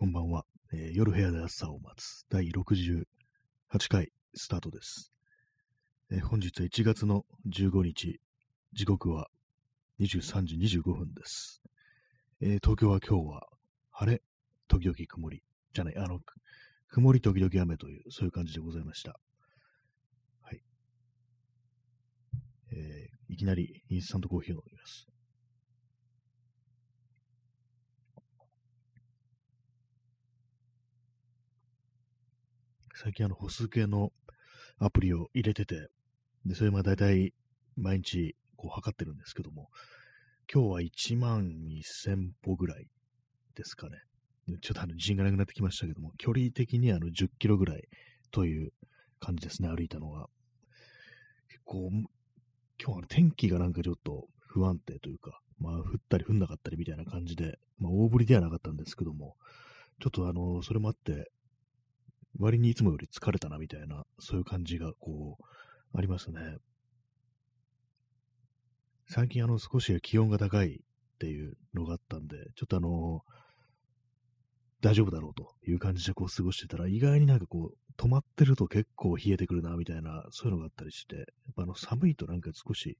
こんばんは、夜部屋で朝を待つ第68回スタートです。本日は1月の15日、時刻は23時25分です。東京は今日は晴れ、時々曇り、じゃない、曇り時々雨という、そういう感じでございました。はい。いきなりインスタントコーヒーを飲みます。最近歩数計のアプリを入れてて、でそれまあ大体毎日こう測ってるんですけども、今日は1万2000歩ぐらいですかね。ちょっと自信がなくなってきましたけども、距離的に10キロぐらいという感じですね、歩いたのは。結構、今日は天気がなんかちょっと不安定というか、まあ降ったり降んなかったりみたいな感じで、まあ大降りではなかったんですけども、ちょっとそれもあって、割にいつもより疲れたなみたいな、そういう感じがこうありますね。最近少し気温が高いっていうのがあったんで、ちょっと大丈夫だろうという感じでこう過ごしてたら、意外になんかこう止まってると結構冷えてくるなみたいな、そういうのがあったりして、やっぱ寒いとなんか少し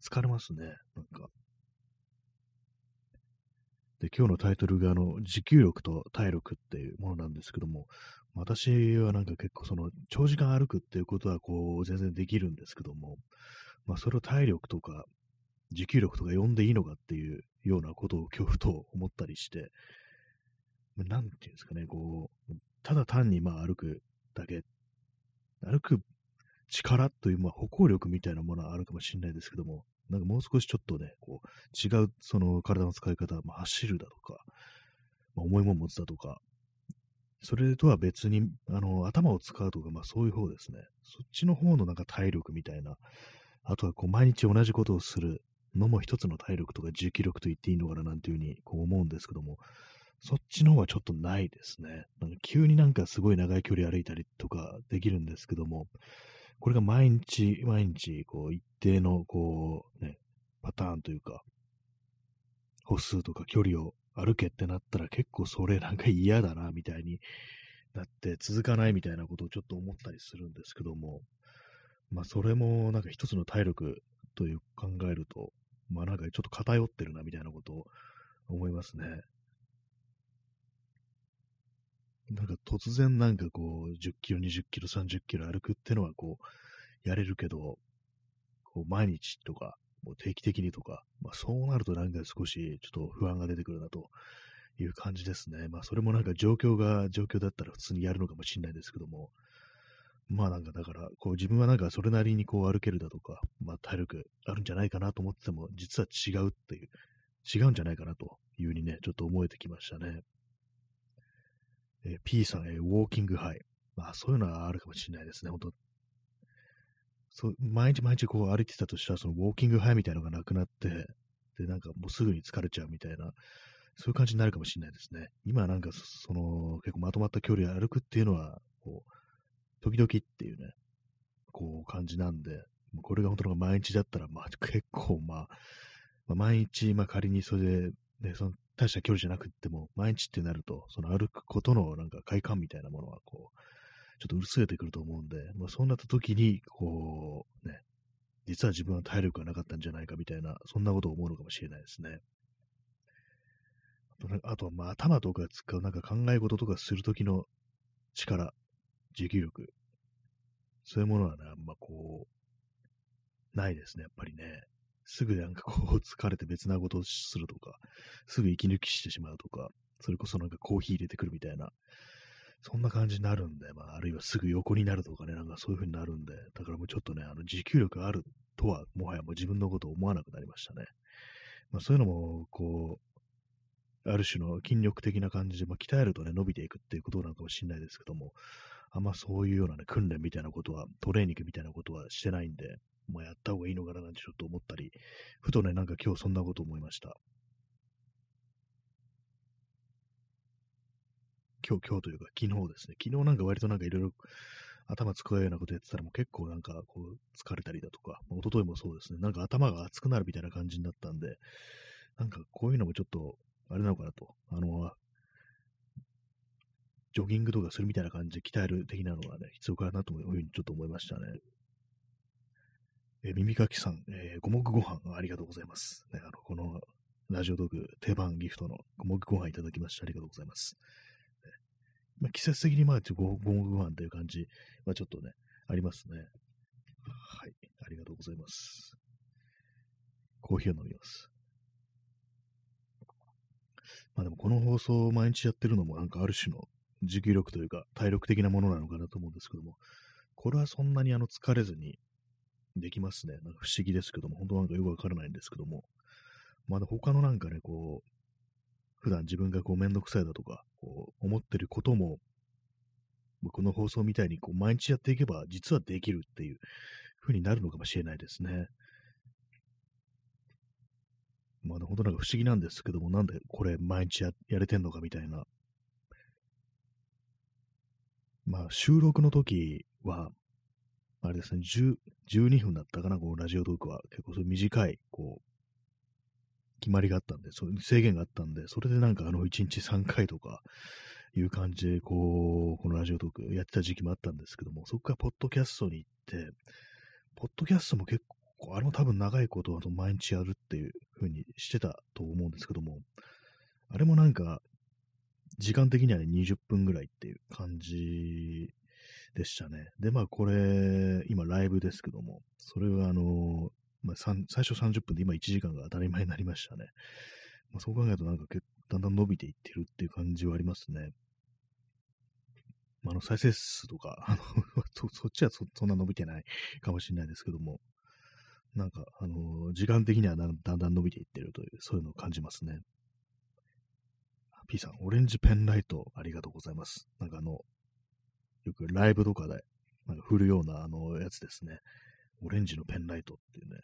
疲れますね、なんか。で、今日のタイトルが持久力と体力っていうものなんですけども、私はなんか結構長時間歩くっていうことはこう全然できるんですけども、まあそれを体力とか持久力とか呼んでいいのかっていうようなことを恐怖と思ったりして、なんていうんですかね、こう、ただ単にまあ歩くだけ、歩く力というまあ歩行力みたいなものはあるかもしれないですけども、なんかもう少しちょっとね、こう違う体の使い方、まあ、走るだとか、まあ、重いもの持つだとか、それとは別に頭を使うとか、まあ、そういう方ですね。そっちの方のなんか体力みたいな、あとはこう毎日同じことをするのも一つの体力とか持久力と言っていいのかななんていうふうにこう思うんですけども、そっちの方はちょっとないですね。なんか急になんかすごい長い距離歩いたりとかできるんですけども、これが毎日、こう、一定の、こう、ね、パターンというか、歩数とか距離を歩けってなったら結構それなんか嫌だな、みたいになって続かないみたいなことをちょっと思ったりするんですけども、まあそれもなんか一つの体力という考えると、まあなんかちょっと偏ってるな、みたいなことを思いますね。なんか突然なんかこう10キロ、20キロ、30キロ歩くってのはこうやれるけど、こう毎日とかもう定期的にとか、まあ、そうなるとなんか少しちょっと不安が出てくるなという感じですね。まあそれもなんか状況だったら普通にやるのかもしれないですけども、まあなんかだからこう自分はなんかそれなりにこう歩けるだとか、まあ体力あるんじゃないかなと思ってても、実は違うんじゃないかなというふうにね、ちょっと思えてきましたね。P さん、ウォーキングハイ。まあ、そういうのはあるかもしれないですね、本当。そう、毎日毎日こう歩いてたとしたら、そのウォーキングハイみたいなのがなくなって、で、なんかもうすぐに疲れちゃうみたいな、そういう感じになるかもしれないですね。今なんか、結構まとまった距離を歩くっていうのは、こう、時々っていうね、こう感じなんで、これが本当の毎日だったら、まあ結構まあ、毎日、まあ仮にそれで、ね、大した距離じゃなくても、毎日ってなると、その歩くことのなんか快感みたいなものは、こう、ちょっと薄れてくると思うんで、まあ、そうなった時に、こう、ね、実は自分は体力がなかったんじゃないかみたいな、そんなことを思うのかもしれないですね。あとは、まあ、頭とか使う、なんか考え事とかするときの力、持久力、そういうものはね、あんまこう、ないですね、やっぱりね。すぐなんかこう疲れて別なことをするとか、すぐ息抜きしてしまうとか、それこそなんかコーヒー入れてくるみたいな、そんな感じになるんで、まあ、あるいはすぐ横になるとかね、なんかそういう風になるんで、だからもうちょっとね、持久力あるとは、もはやもう自分のことを思わなくなりましたね。まあそういうのも、こう、ある種の筋力的な感じで、まあ鍛えるとね、伸びていくっていうことなのかもしれないですけども、あんまそういうようなね、訓練みたいなことは、トレーニングみたいなことはしてないんで、まあ、やった方がいいのかななんてちょっと思ったり、ふとね、なんか今日そんなこと思いました。今日というか昨日ですね。昨日なんか割となんかいろいろ頭使うようなことやってたらもう結構なんかこう疲れたりだとか、まあ、一昨日もそうですね。なんか頭が熱くなるみたいな感じになったんで、なんかこういうのもちょっとあれなのかなと。ジョギングとかするみたいな感じで鍛える的なのがね、必要かなというふうにちょっと思いましたね。耳かきさん、五目ご飯ありがとうございます。ね、このラジオトーク定番ギフトの五目ご飯いただきましてありがとうございます。ね、まあ、季節的にまあ五目ご飯という感じは、まあ、ちょっとね、ありますね。はい、ありがとうございます。コーヒーを飲みます。まあでもこの放送を毎日やってるのもなんかある種の持久力というか体力的なものなのかなと思うんですけども、これはそんなに疲れずにできますね。なんか不思議ですけども、本当なんかよくわからないんですけども、まあ他のなんかね、こう普段自分がこうめんどくさいだとかこう思ってることも、この放送みたいにこう毎日やっていけば実はできるっていう風になるのかもしれないですね。まあ、本当なんか不思議なんですけども、なんでこれ毎日 やれてんのかみたいな。まあ、収録の時は、あれですね、12分だったかな、このラジオトークは。結構短い、こう、決まりがあったんで、そういう制限があったんで、それでなんか1日3回とかいう感じで、こう、このラジオトークやってた時期もあったんですけども、そこからポッドキャストに行って、ポッドキャストも結構、多分長いことを毎日やるっていう風にしてたと思うんですけども、あれもなんか、時間的にはね、20分ぐらいっていう感じでしたね。で、まあこれ、今ライブですけども、それはまあ、最初30分で今1時間が当たり前になりましたね。まあ、そう考えるとなんかだんだん伸びていってるっていう感じはありますね。まあ、再生数とか、そっちは そんな伸びてないかもしれないですけども、なんか、時間的にはだんだん伸びていってるという、そういうのを感じますね。P さん、オレンジペンライト、ありがとうございます。なんかよくライブとかで、なんか振るようなやつですね。オレンジのペンライトっていうね。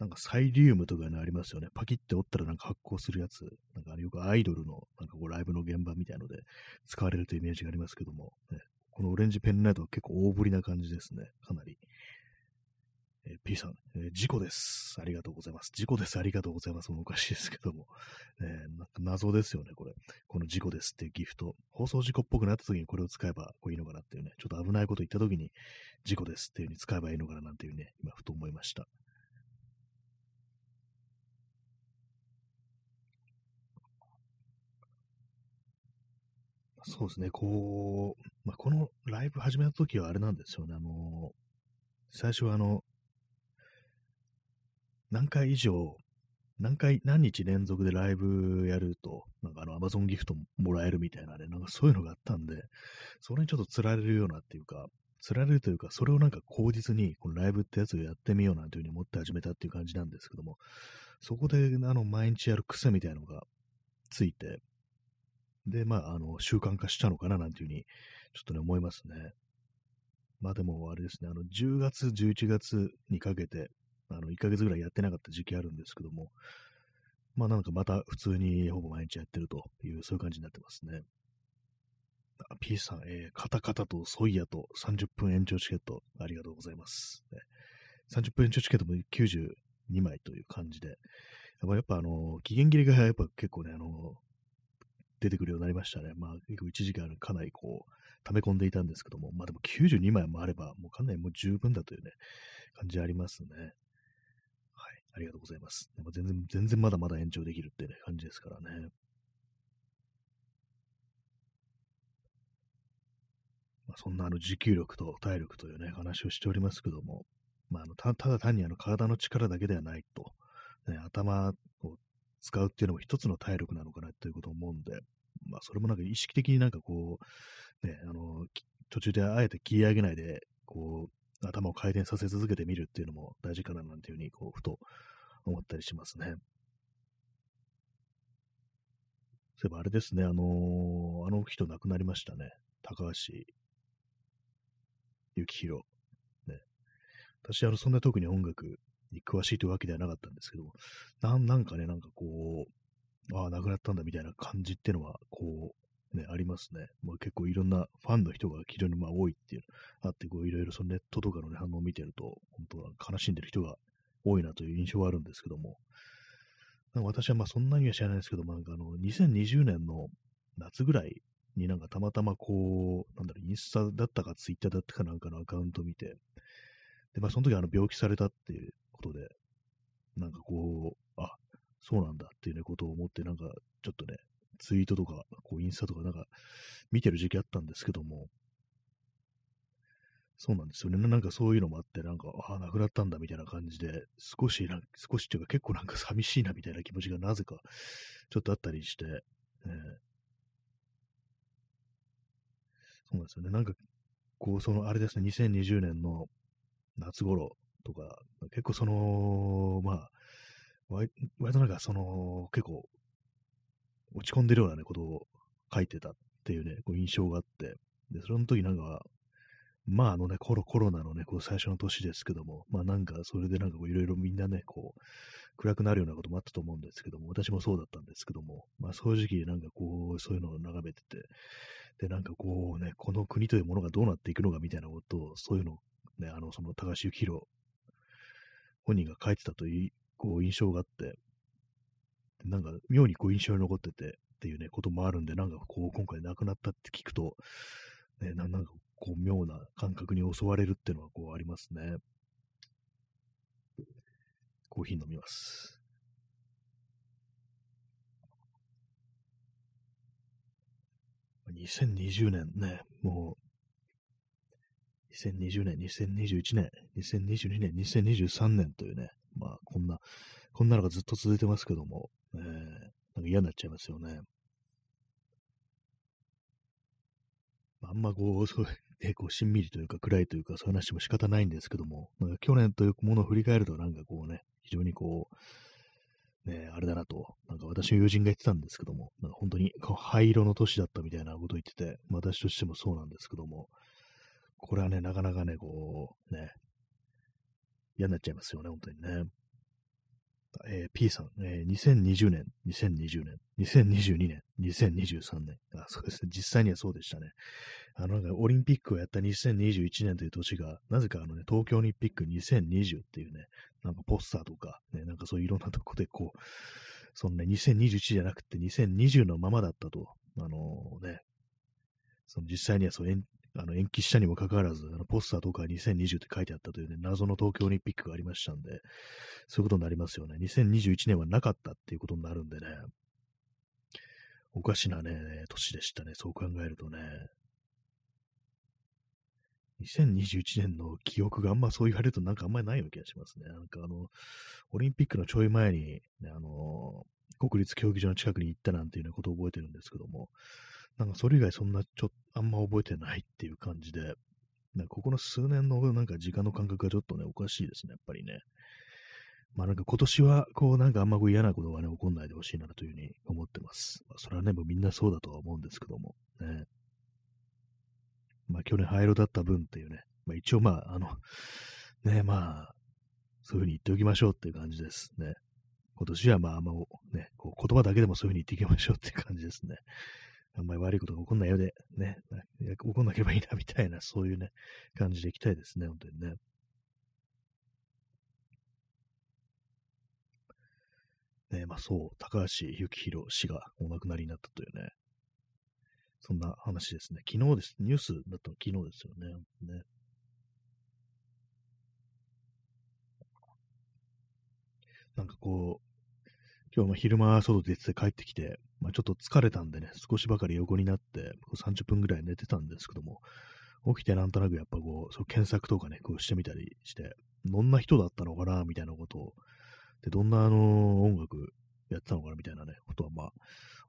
なんかサイリウムとかありますよね。パキって折ったらなんか発光するやつ。なんかよくアイドルの、なんかこうライブの現場みたいので使われるというイメージがありますけども、ね、このオレンジペンライトは結構大ぶりな感じですね。かなり。P さん、事故です。ありがとうございます。事故です。ありがとうございます。おかしいですけども。なんか謎ですよね、これ。この事故ですっていうギフト。放送事故っぽくなった時にこれを使えばいいのかなっていうね。ちょっと危ないこと言った時に事故ですっていう風に使えばいいのかななんていうね、今ふと思いました。そうですね、こう、まあ、このライブ始めた時はあれなんですよね。最初は何日連続でライブやると、なんかAmazon ギフトもらえるみたいなね、なんかそういうのがあったんで、それにちょっと釣られるようなっていうか、釣られるというか、それをなんか口実に、このライブってやつをやってみようなんていう風に思って始めたっていう感じなんですけども、そこで毎日やる癖みたいなのがついて、で、まあ、習慣化したのかななんていう風に、ちょっとね、思いますね。まあでも、あれですね、10月、11月にかけて、1ヶ月ぐらいやってなかった時期あるんですけども、まあなんかまた普通にほぼ毎日やってるという、そういう感じになってますね。P さん、カタカタとソイヤと30分延長チケット、ありがとうございます。ね、30分延長チケットも92枚という感じで、やっぱ期限切れがやっぱ結構ね、出てくるようになりましたね。まあ結構1時間かなりこう、溜め込んでいたんですけども、まあでも92枚もあれば、もうかなりもう十分だというね、感じありますね。ありがとうございます。でも全然まだまだ延長できるっていう、ね、感じですからね。まあ、そんな持久力と体力というね、話をしておりますけども、まあ、ただ単に体の力だけではないと、ね、頭を使うっていうのも一つの体力なのかなということを思うんで、まあ、それもなんか意識的になんかこう、ね、途中であえて切り上げないで、こう、頭を回転させ続けてみるっていうのも大事かななんていうふうにこうふと思ったりしますね。そういえばあれですね、あの人亡くなりましたね。高橋幸宏。ね、私そんな特に音楽に詳しいというわけではなかったんですけども、なんかね、なんかこう、ああ、亡くなったんだみたいな感じっていうのは、こう、ね、ありますね。まあ、結構いろんなファンの人が非常にまあ多いっていうのあって、こういろいろネットとかの、ね、反応を見てると、本当は悲しんでる人が多いなという印象はあるんですけども、私はまあそんなには知らないですけども、なんか2020年の夏ぐらいになんかたまたまこう、なんだろう、インスタだったかツイッターだったかなんかのアカウント見て、で、まあその時病気されたっていうことで、なんかこう、あ、そうなんだっていうね、ことを思ってなんかちょっとね、ツイートとか、こうインスタとかなんか見てる時期あったんですけども、そうなんですよね。なんかそういうのもあって、なんか、ああ、亡くなったんだみたいな感じで、少しっていうか結構なんか寂しいなみたいな気持ちがなぜかちょっとあったりして、そうなんですよね。なんか、こう、そのあれですね、2020年の夏頃とか、結構その、まあ、割となんかその、結構落ち込んでるようなね、ことを書いてたっていうね、こう印象があって、で、その時なんか、まあね、コロナのね、こう最初の年ですけども、まあなんかそれでなんかいろいろみんなね、こう、暗くなるようなこともあったと思うんですけども、私もそうだったんですけども、まあ正直なんかこう、そういうのを眺めてて、でなんかこうね、この国というものがどうなっていくのかみたいなことを、そういうのをね、その高橋幸宏本人が書いてたという、こう印象があって、なんか妙にこう印象に残っててっていうね、こともあるんで、なんかこう、今回亡くなったって聞くと、ね、なんか、こう妙な感覚に襲われるっていうのはこうありますね。コーヒー飲みます。2020年ね、もう、2020年、2021年、2022年、2023年というね、まあこんなのがずっと続いてますけども、なんか嫌になっちゃいますよね。あんまこう、そうね、こうしんみりというか暗いというかそういう話も仕方ないんですけども、なんか去年というものを振り返るとなんかこうね、非常にこう、ね、あれだなと、なんか私の友人が言ってたんですけども、なんか本当に灰色の年だったみたいなことを言ってて、まあ、私としてもそうなんですけども、これはね、なかなかね、こう、ね、嫌になっちゃいますよね、本当にね。P さん、2020年、2020年、2022年、2023年。あ、そうですね。実際にはそうでしたね。なんかオリンピックをやった2021年という年が、なぜかね、東京オリンピック2020っていうね、なんかポスターとか、ね、なんかそういういろんなとこでこう、そのね、2021じゃなくて2020のままだったと、ね、その実際にはそう延期したにもかかわらず、ポスターとか2020って書いてあったというね、謎の東京オリンピックがありましたんで、そういうことになりますよね。2021年はなかったっていうことになるんでね、おかしなね、年でしたね、そう考えるとね。2021年の記憶があんまそう言われるとなんかあんまりないような気がしますね。なんかオリンピックのちょい前に、ね、国立競技場の近くに行ったなんていうようなことを覚えてるんですけども、なんかそれ以外そんなあんま覚えてないっていう感じで、なんかここの数年のなんか時間の感覚がちょっとね、おかしいですね、やっぱりね。まあなんか今年はこうなんかあんまこう嫌なことがね、起こんないでほしいなというふうに思ってます。まあ、それはね、もうみんなそうだとは思うんですけども、ね。まあ去年灰色だった分っていうね、まあ一応まあね、まあ、そういうふうに言っておきましょうっていう感じですね。今年はまああんまね、こう言葉だけでもそういうふうに言っていきましょうっていう感じですね。あんまり悪いことが起こんないようで、ね、起こんなければいいなみたいな、そういうね、感じでいきたいですね、本当にね。ね、まあそう、高橋幸宏氏がお亡くなりになったというね、そんな話ですね。昨日です。ニュースだったの昨日ですよね。ね、なんかこう、今日も昼間外出て帰ってきて、まあ、ちょっと疲れたんでね、少しばかり横になって、30分ぐらい寝てたんですけども、起きてなんとなくやっぱこう、検索とかね、こうしてみたりして、どんな人だったのかな、みたいなことを、で、どんな音楽やってたのかな、みたいなね、ことはまあ、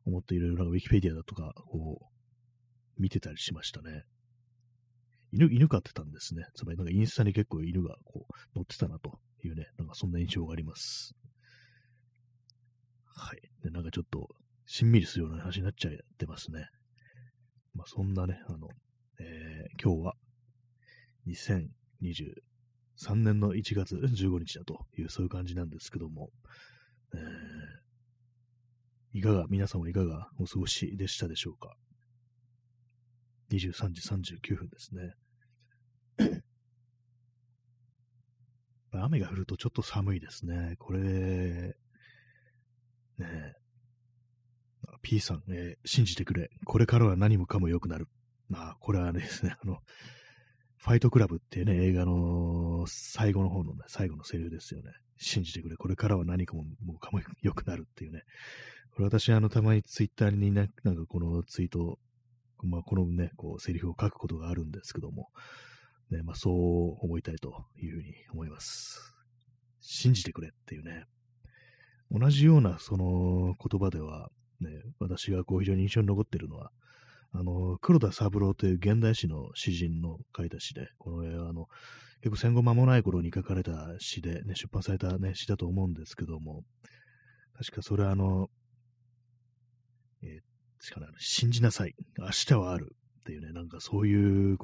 思っていろいろなんかウィキペディアだとか、こう、見てたりしましたね。犬飼ってたんですね。つまりなんかインスタに結構犬がこう、乗ってたなというね、なんかそんな印象があります。はい。で、なんかちょっと、しんみりするような話になっちゃってますね。まあ、そんなね、今日は、2023年の1月15日だという、そういう感じなんですけども、皆さんはいかがお過ごしでしたでしょうか。23時39分ですね。雨が降るとちょっと寒いですね。これ、ねえ、P さん、信じてくれ。これからは何もかも良くなる。これはですね、ファイトクラブっていうね、映画の最後の方のね、最後のセリフですよね。信じてくれ。これからは何かもかも良くなるっていうね。これ私、たまにツイッターになんかこのツイート、このね、セリフを書くことがあるんですけども、ね、そう思いたいというふうに思います。信じてくれっていうね。同じようなその言葉では、ね、私が非常に印象に残ってるのは、黒田三郎という現代史の詩人の書いた詩で、この結構戦後間もない頃に書かれた詩で、ね、出版された、ね、詩だと思うんですけども、確かそれは信じなさい、明日はあるっていうね、なんかそういう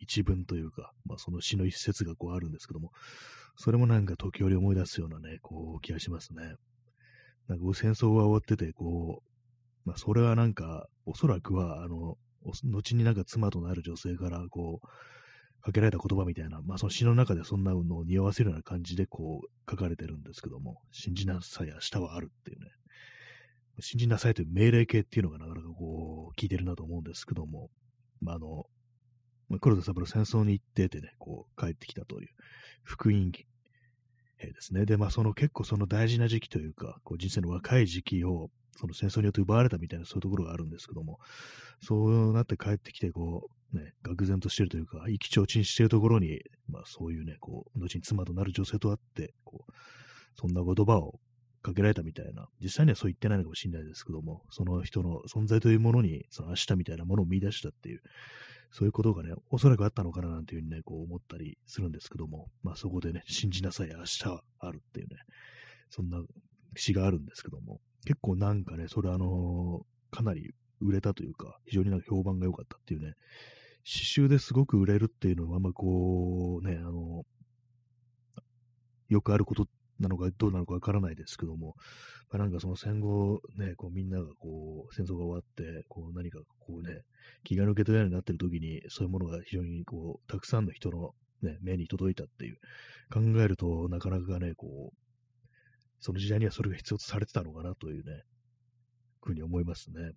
一文というか、その詩の一節があるんですけども、それもなんか時折思い出すようなね、気がしますね。なんか戦争が終わってて、それはなんか、おそらくは、後になんか妻となる女性から、かけられた言葉みたいな、その詩の中でそんなのを匂わせるような感じで、書かれてるんですけども、信じなさい、明日はあるっていうね、信じなさいという命令形っていうのがなかなか効いてるなと思うんですけども、黒田三郎戦争に行っててね、帰ってきたという、復員兵ですね。で、その結構その大事な時期というか、人生の若い時期を、その戦争によって奪われたみたいな、そういうところがあるんですけども、そうなって帰ってきて、ね、愕然としているというか、意気消沈しているところに、そういうね、後に妻となる女性と会って、そんな言葉をかけられたみたいな、実際にはそう言ってないのかもしれないですけども、その人の存在というものに、その明日みたいなものを見出したっていう、そういうことがね、おそらくあったのかななんていうふうにね、思ったりするんですけども、そこでね、信じなさい、明日はあるっていうね、そんな詩があるんですけども、結構なんかね、それかなり売れたというか、非常になんか評判が良かったっていうね、詩集ですごく売れるっていうのは、ね、よくあることなのかどうなのかわからないですけども、なんかその戦後ね、みんなが戦争が終わって、何かね、気が抜けたようになっている時に、そういうものが非常にたくさんの人のね、目に届いたっていう、考えるとなかなかね、その時代にはそれが必要とされてたのかなというね、ふうに思いますね。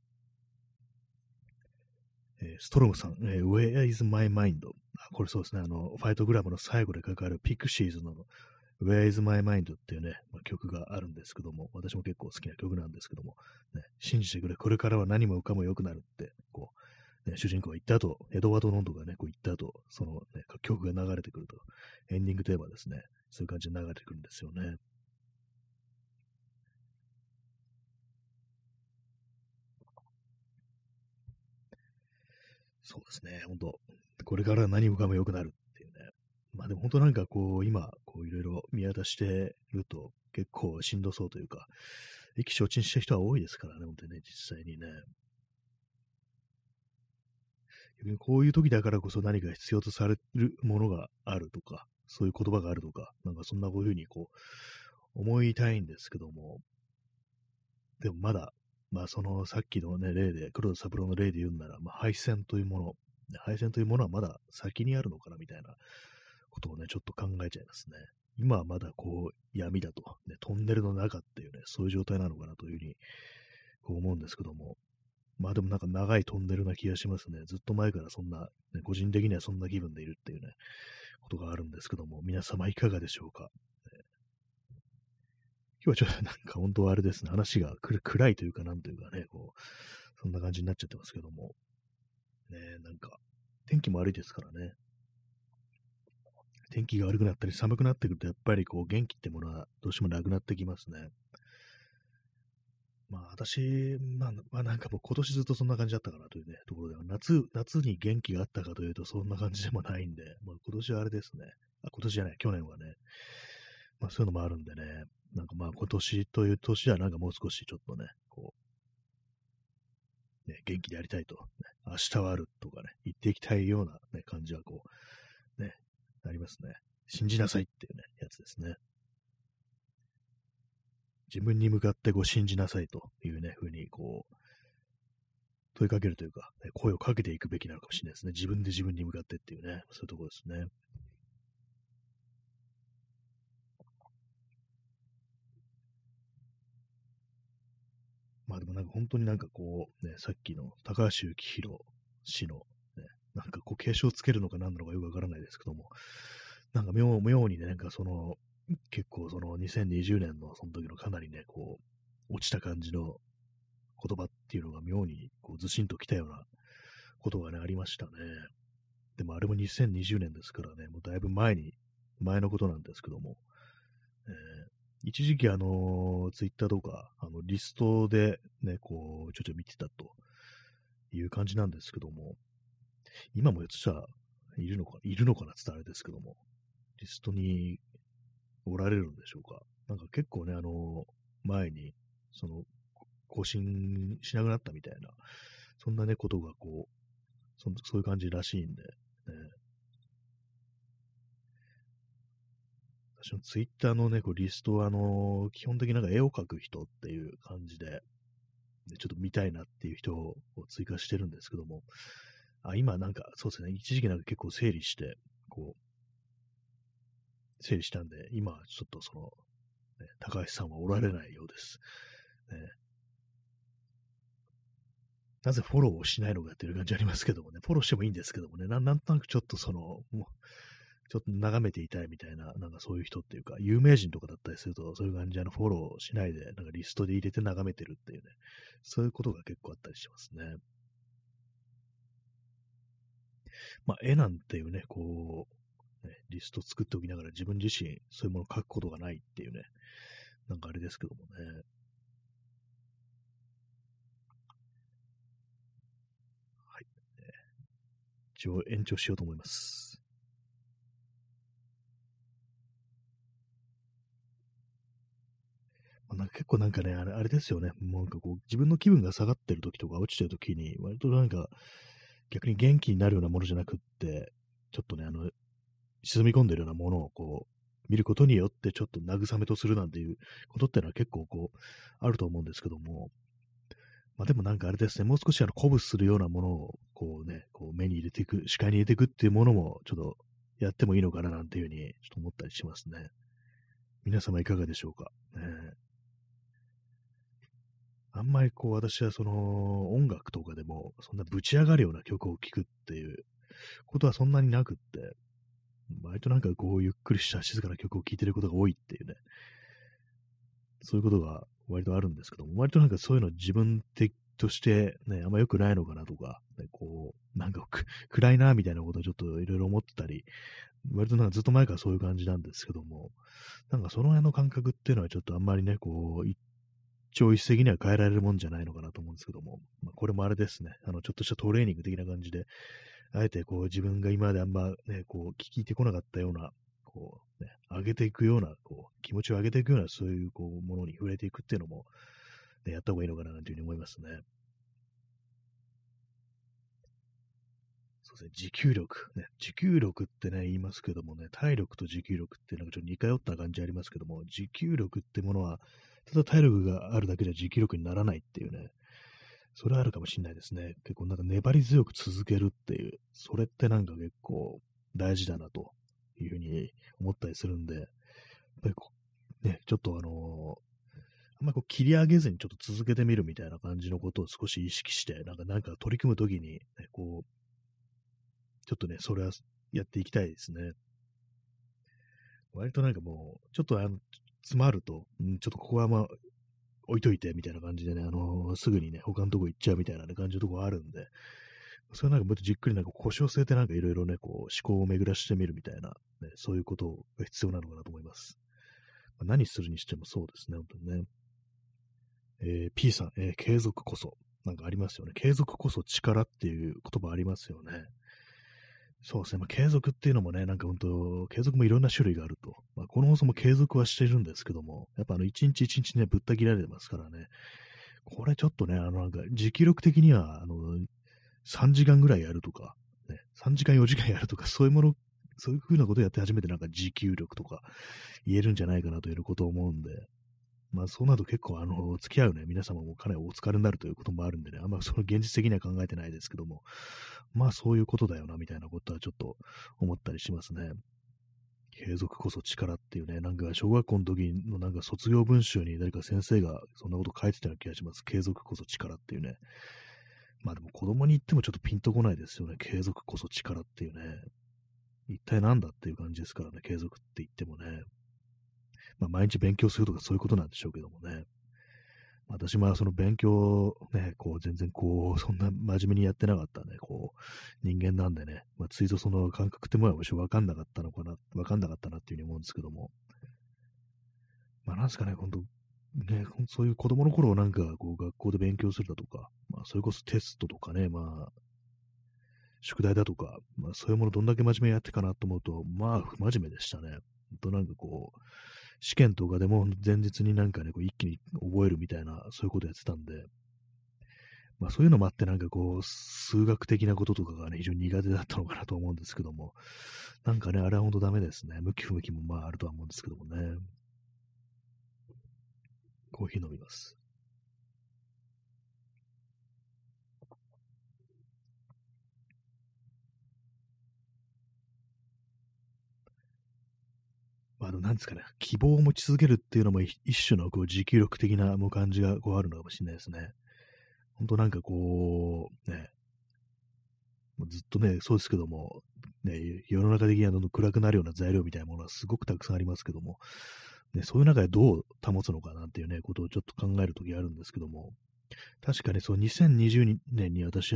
ストロムさん、Where is my mind? これそうですね、ファイトグラブの最後でかかるピクシーズのWhere is my mind? っていうね、曲があるんですけども、私も結構好きな曲なんですけども、ね、信じてくれ、これからは何もかも良くなるって、ね、主人公が言った後、エドワード・ノンドがね、言った後、その、ね、曲が流れてくると、エンディングテーマですね、そういう感じで流れてくるんですよね。そうですね、本当これからは何もかも良くなるっていうね。でも本当なんか今、いろいろ見渡してると結構しんどそうというか、意気消沈した人は多いですからね、本当にね、実際にね。こういう時だからこそ何か必要とされるものがあるとか、そういう言葉があるとか、なんかそんなふうに思いたいんですけども、でもまだ、そのさっきのね、例で、黒田三郎の例で言うんなら、敗戦というもの、敗戦というものはまだ先にあるのかなみたいなことをね、ちょっと考えちゃいますね。今はまだ闇だと、ね、トンネルの中っていうね、そういう状態なのかなというふうに思うんですけども、でもなんか長いトンネルな気がしますね。ずっと前からそんな、ね、個人的にはそんな気分でいるっていうね、ことがあるんですけども、皆様いかがでしょうか。今日はちょっとなんか本当はあれですね、話が暗いというかなんというかね、そんな感じになっちゃってますけども、ね、なんか天気も悪いですからね、天気が悪くなったり寒くなってくるとやっぱり元気ってものはどうしてもなくなってきますね。私、なんかもう今年ずっとそんな感じだったかなというね、ところでは、夏に元気があったかというとそんな感じでもないんで、今年はあれですね、今年じゃない、去年はね、そういうのもあるんでね、なんか今年という年はなんかもう少しちょっとね、ね、元気でやりたいと、ね、明日はあるとかね、言っていきたいような、ね、感じはね、ありますね。信じなさいっていうね、やつですね。自分に向かって信じなさいというね、ふうに問いかけるというか、ね、声をかけていくべきなのかもしれないですね。自分で自分に向かってっていうね、そういうところですね。まあでもなんか本当になんかこう、ね、さっきの高橋幸宏氏の、ね、なんかこう継承つけるのか何なのかよくわからないですけども、なんか妙にね、なんかその、結構その2020年のその時のかなりね、こう、落ちた感じの言葉っていうのが妙にこうずしんときたようなことがね、ありましたね。でもあれも2020年ですからね、もうだいぶ前のことなんですけども、一時期ツイッターとか、リストでね、こう、ちょちょ見てたという感じなんですけども、今もやつらいるのかなって言ったらあれですけども、リストにおられるんでしょうか。なんか結構ね、前に、その、更新しなくなったみたいな、そんなね、ことがこう、そういう感じらしいんで、ね、私のツイッターのね、こうリストは、基本的になんか絵を描く人っていう感じで、ちょっと見たいなっていう人を追加してるんですけども、今なんか、そうですね、一時期なんか結構整理して、こう、整理したんで、今はちょっとその、ね、高橋さんはおられないようです。ね、なぜフォローをしないのかっていう感じありますけどもね、フォローしてもいいんですけどもね、なんとなくちょっとその、もうちょっと眺めていたいみたいな、なんかそういう人っていうか、有名人とかだったりすると、そういう感じでフォローしないで、なんかリストで入れて眺めてるっていうね、そういうことが結構あったりしますね。まあ、絵なんていうね、こう、ね、リスト作っておきながら自分自身そういうものを書くことがないっていうね、なんかあれですけどもね。はい。一応延長しようと思います。なんか結構なんかね、あれですよね、もうなんかこう、自分の気分が下がってる時とか落ちてる時に、割となんか、逆に元気になるようなものじゃなくって、ちょっとね、沈み込んでるようなものをこう、見ることによってちょっと慰めとするなんていうことってのは結構こう、あると思うんですけども、まあでもなんかあれですね、もう少し鼓舞するようなものをこうね、こう目に入れていく、視界に入れていくっていうものもちょっとやってもいいのかななんていうふうにちょっと思ったりしますね。皆様いかがでしょうか。あんまりこう私はその音楽とかでもそんなぶち上がるような曲を聴くっていうことはそんなになくって、割となんかこうゆっくりした静かな曲を聴いてることが多いっていうね、そういうことが割とあるんですけども、割となんかそういうの自分としてね、あんま良くないのかなとか、ね、こうなんか暗いなみたいなことをちょっといろいろ思ってたり、割となんかずっと前からそういう感じなんですけども、なんかその辺の感覚っていうのはちょっとあんまりね、こう一朝一夕には変えられるもんじゃないのかなと思うんですけども、まあ、これもあれですね、ちょっとしたトレーニング的な感じで、あえてこう自分が今まであんまね、こう聞いてこなかったような、こうね、上げていくような、こう気持ちを上げていくような、そういうこうものに触れていくっていうのも、ね、やった方がいいのかななんていうふうに思いますね。そうですね、持久力、ね。持久力ってね、言いますけどもね、体力と持久力ってなんかちょっと似通った感じありますけども、持久力ってものは、ただ体力があるだけじゃ持久力にならないっていうね、それはあるかもしれないですね。結構なんか粘り強く続けるっていう、それってなんか結構大事だなというふうに思ったりするんで、やっぱりこう、ね、ちょっとあんまりこう切り上げずにちょっと続けてみるみたいな感じのことを少し意識して、なんか取り組むときに、ね、こう、ちょっとね、それはやっていきたいですね。割となんかもう、ちょっと詰まると、ちょっとここはまあ、置いといて、みたいな感じでね、すぐにね、他のとこ行っちゃうみたいな、ね、感じのとこあるんで、それなんかもっとじっくりなんか腰を据えてなんかいろいろね、こう、思考を巡らしてみるみたいな、ね、そういうことが必要なのかなと思います。まあ、何するにしてもそうですね、本当にね。P さん、継続こそ、なんかありますよね。継続こそ力っていう言葉ありますよね。そうですね。まあ、継続っていうのもね、なんか本当、継続もいろんな種類があると。まあ、この放送も継続はしてるんですけども、やっぱ一日一日ね、ぶった切られてますからね。これちょっとね、なんか、持久力的には、3時間ぐらいやるとか、ね、3時間4時間やるとか、そういうもの、そういうふうなことをやって初めてなんか持久力とか言えるんじゃないかなということを思うんで、まあ、そうなると結構、付き合うね、皆様もかなりお疲れになるということもあるんでね、あんまその現実的には考えてないですけども、まあ、そういうことだよな、みたいなことはちょっと思ったりしますね。継続こそ力っていうね、なんか小学校の時のなんか卒業文集に誰か先生がそんなこと書いてたような気がします。継続こそ力っていうね。まあでも子供に言ってもちょっとピンとこないですよね。継続こそ力っていうね。一体なんだっていう感じですからね、継続って言ってもね。まあ毎日勉強するとかそういうことなんでしょうけどもね。私もその勉強ね、こう全然こう、そんな真面目にやってなかったね、こう、人間なんでね、まあ、ついぞその感覚ってもやむしろわかんなかったなっていうふうに思うんですけども。まあなんですかね、ほんと、ね、そういう子供の頃なんかこう学校で勉強するだとか、まあそれこそテストとかね、まあ、宿題だとか、まあそういうものどんだけ真面目にやってかなと思うと、まあ不真面目でしたね。ほんとなんかこう、試験とかでも前日になんかね、こう一気に覚えるみたいな、そういうことやってたんで、まあそういうのもあってなんかこう、数学的なこととかがね、非常に苦手だったのかなと思うんですけども、なんかね、あれはほんとダメですね。向き不向きもまああるとは思うんですけどもね。コーヒー飲みます。なんですかね、希望を持ち続けるっていうのも一種のこう持久力的なもう感じがこうあるのかもしれないですね。本当なんかこう、ね、ずっとね、そうですけども、ね、世の中的にはどんどん暗くなるような材料みたいなものはすごくたくさんありますけども、ね、そういう中でどう保つのかなんていうね、ことをちょっと考えるときあるんですけども、確かにそう2020年に私、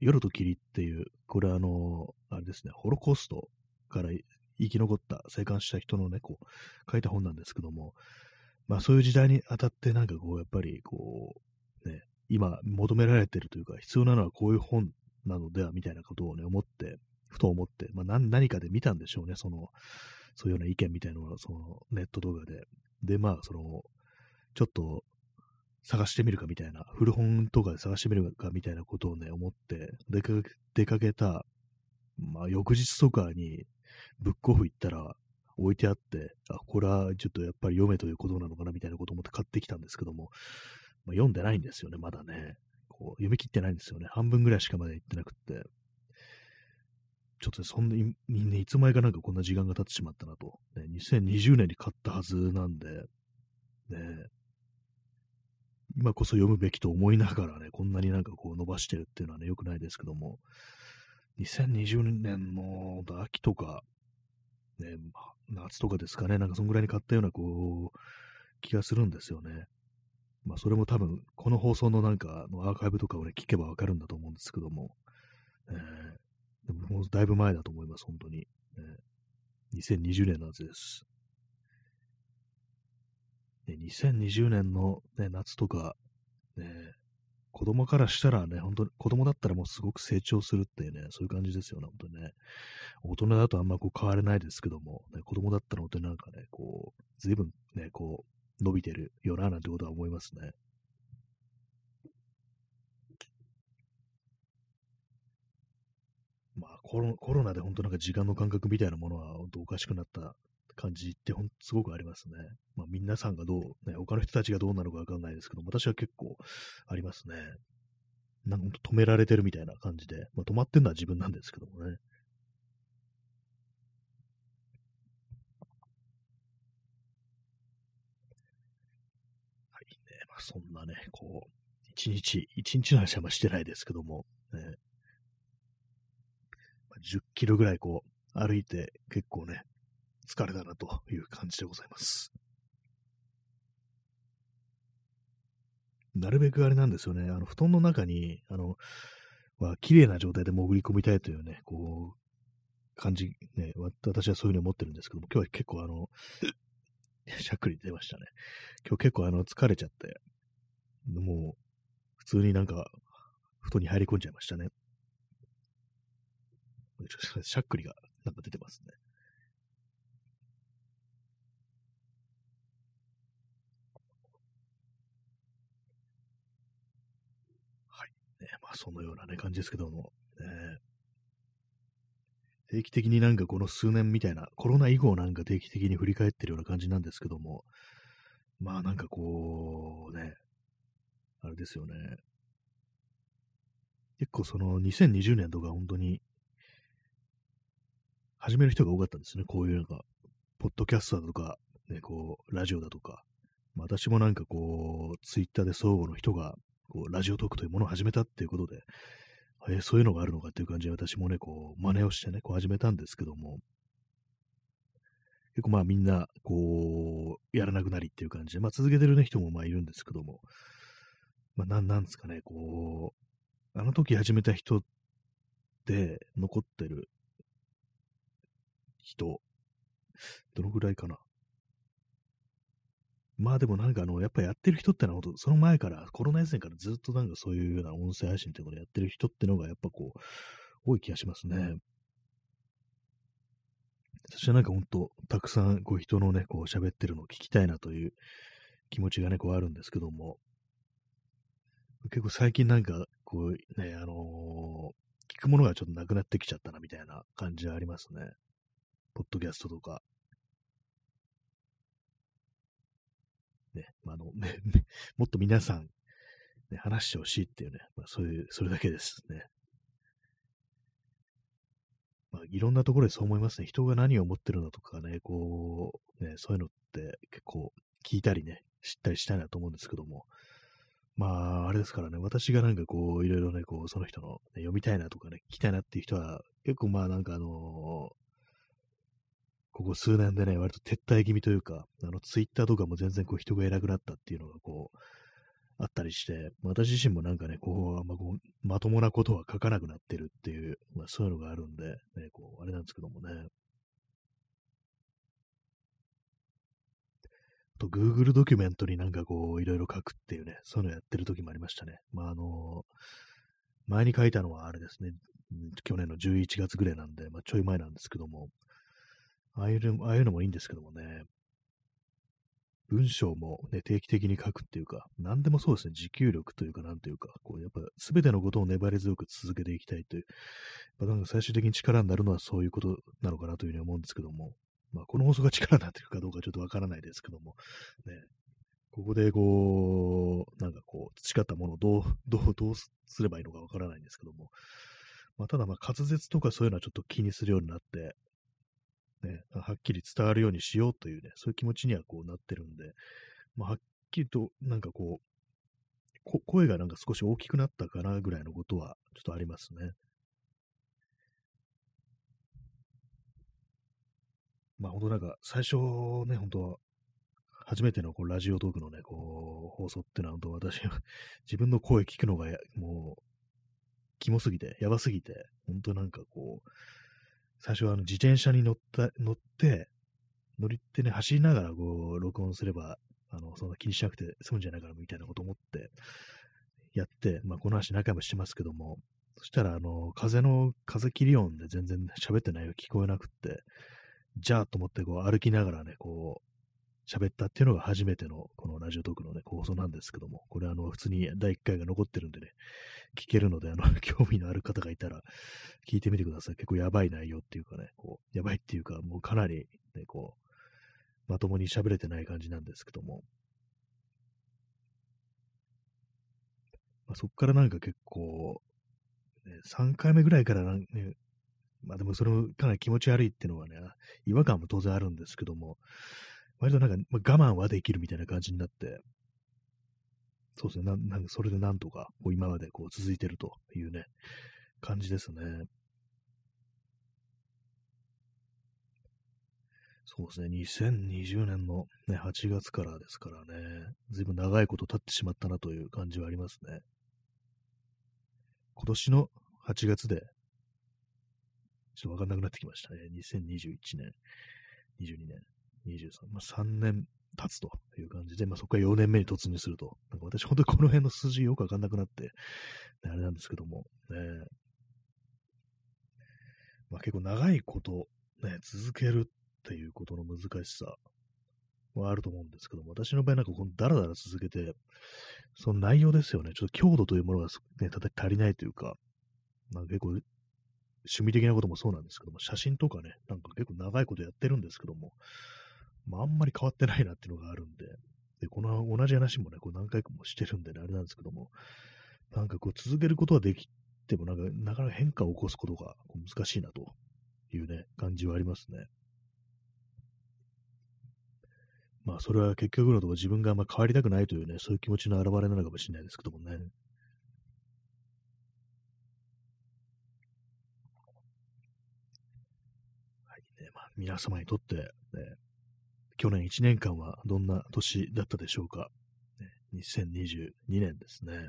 夜と霧っていう、これあれですね、ホロコーストから、生き残った、生還した人のね、こう、書いた本なんですけども、まあそういう時代にあたってなんかこう、やっぱりこう、ね、今求められてるというか、必要なのはこういう本なのでは、みたいなことをね、ふと思って、まあ何かで見たんでしょうね、そういうような意見みたいなのを、そのネット動画で。で、まあちょっと探してみるかみたいな、古本とかで探してみるかみたいなことをね、思って、出かけた、まあ翌日とかに、ブックオフ行ったら置いてあって、あ、これはちょっとやっぱり読めということなのかなみたいなことを思って買ってきたんですけども、まあ、読んでないんですよね、まだね。こう読み切ってないんですよね。半分ぐらいしかまで行ってなくって。ちょっとそんなに、いつ前かなんかこんな時間が経ってしまったなと。ね、2020年に買ったはずなんで、ね、今こそ読むべきと思いながらね、こんなになんかこう伸ばしてるっていうのはね、良くないですけども、2020年の秋とか、ね、夏とかですかね、なんかそんぐらいに買ったようなこう気がするんですよね。まあそれも多分この放送のなんかのアーカイブとかをね聞けばわかるんだと思うんですけども、でももうだいぶ前だと思います、本当に。2020年の夏です。で2020年の、ね、夏とか、ね、子供からしたらね、本当に子供だったらもうすごく成長するっていうね、そういう感じですよね、本当にね。大人だとあんまこう変われないですけども、ね、子供だったら本当になんかね、こう、随分ね、こう、伸びてるよな、なんてことは思いますね。まあ、コロナで本当なんか時間の感覚みたいなものは本当おかしくなった感じってすごくありますね。まあ、皆さんがどう、ね、他の人たちがどうなのかわかんないですけど、私は結構ありますね。なんか止められてるみたいな感じで、まあ、止まってるのは自分なんですけどもね。はいね、まあ、そんなね、こう、一日の話はしてないですけども、ね、10キロぐらいこう、歩いて結構ね、疲れたなという感じでございます。なるべくあれなんですよね。布団の中に、綺麗な状態で潜り込みたいというね、こう、感じ、ね、私はそういうふうに思ってるんですけども、今日は結構しゃっくり出ましたね。今日結構疲れちゃって、もう、普通になんか、布団に入り込んじゃいましたね。しゃっくりがなんか出てますね。まあ、そのような、ね、感じですけども、定期的になんかこの数年みたいな、コロナ以降なんか定期的に振り返ってるような感じなんですけども、まあなんかこうね、あれですよね、結構その2020年とか本当に始める人が多かったんですね。こういうなんか、ポッドキャストだとか、ね、こう、ラジオだとか。まあ、私もなんかこう、ツイッターで相互の人が、こう、ラジオトークというものを始めたっていうことで、そういうのがあるのかっていう感じで私もね、こう、真似をしてね、こう始めたんですけども、結構まあみんな、こう、やらなくなりっていう感じで、まあ続けてるね人もまあいるんですけども、まあなんですかね、こう、あの時始めた人で残ってる人、どのぐらいかな。まあでもなんかやっぱりやってる人ってのは、その前から、コロナ以前からずっとなんかそういうような音声配信っていうことをやってる人ってのがやっぱこう、多い気がしますね。私はなんかほんと、たくさんこう人のね、こう喋ってるのを聞きたいなという気持ちがね、こうあるんですけども、結構最近なんか、こうね、聞くものがちょっとなくなってきちゃったなみたいな感じはありますね。ポッドキャストとか。ね、もっと皆さん、ね、話してほしいっていうね、まあ、それだけですね。まあ、いろんなところでそう思いますね。人が何を思ってるのとかね、こう、ね、そういうのって結構聞いたりね、知ったりしたいなと思うんですけども、まあ、あれですからね、私がなんかこう、いろいろね、こう、その人の、ね、読みたいなとかね、聞きたいなっていう人は、結構まあなんかここ数年でね、割と撤退気味というか、ツイッターとかも全然こう人がいなくなったっていうのがこう、あったりして、私自身もなんかね、こう、まともなことは書かなくなってるっていう、まあ、そういうのがあるんで、ね、こう、あれなんですけどもね。あと、Google ドキュメントになんかこう、いろいろ書くっていうね、そういうのやってる時もありましたね。まあ、前に書いたのはあれですね、去年の11月ぐらいなんで、まあ、ちょい前なんですけども、ああいうのもいいんですけどもね。文章も、ね、定期的に書くっていうか、何でもそうですね、持久力というか、なんというか、こう、やっぱ全てのことを粘り強く続けていきたいという、まあ、なんか最終的に力になるのはそういうことなのかなというふうに思うんですけども、まあ、この放送が力になっているかどうかちょっとわからないですけども、ね、ここでこう、なんかこう、培ったものをどうすればいいのかわからないんですけども、まあ、ただまあ、滑舌とかそういうのはちょっと気にするようになって、ね、はっきり伝わるようにしようというね、そういう気持ちにはこうなってるんで、まあ、はっきりとなんかこう、声がなんか少し大きくなったかなぐらいのことはちょっとありますね。まあ本当なんか最初ね、本当初めてのこうラジオトークのね、こう放送っていうのは本当私自分の声聞くのがもうキモすぎて、やばすぎて、本当なんかこう、最初は自転車に乗ってね、走りながらこう、録音すれば、そんな気にしなくて済むんじゃないかな、みたいなこと思って、やって、まあ、この話何回もしてますけども、そしたら、風切り音で全然喋ってないよ、聞こえなくって、じゃあと思って、こう、歩きながらね、こう、喋ったっていうのが初めての、このラジオトークのね、放送なんですけども、これ普通に第1回が残ってるんでね、聞けるので、興味のある方がいたら、聞いてみてください。結構やばい内容っていうかね、こう、やばいっていうか、もうかなり、ね、こう、まともに喋れてない感じなんですけども。まあ、そっからなんか結構、ね、3回目ぐらいからね、まあでもそれもかなり気持ち悪いっていうのはね、違和感も当然あるんですけども、割となんか、まあ、我慢はできるみたいな感じになって、そうですね。なんかそれでなんとか、こう今までこう続いてるというね、感じですね。そうですね。2020年の、ね、8月からですからね、ずいぶん長いこと経ってしまったなという感じはありますね。今年の8月で、ちょっとわかんなくなってきましたね。2021年、22年、23、まあ、3年、立つという感じで、まあ、そこから4年目に突入すると。なんか私、本当にこの辺の数字よくわかんなくなって、あれなんですけども、ね、まあ、結構長いこと、ね、続けるっていうことの難しさはあると思うんですけども、私の場合なんかこのダラダラ続けて、その内容ですよね、ちょっと強度というものが、ね、足りないというか、なんか結構、趣味的なこともそうなんですけども、写真とかね、なんか結構長いことやってるんですけども、まあ、あんまり変わってないなっていうのがあるんで、でこの同じ話もね、こう何回もしてるんでね、あれなんですけども、なんかこう続けることはできても、なんかなかなか変化を起こすことが難しいなというね、感じはありますね。まあ、それは結局のところ自分があんま変わりたくないというね、そういう気持ちの表れなのかもしれないですけどもね。はいね、まあ、皆様にとって、ね、去年1年間はどんな年だったでしょうか。2022年ですね。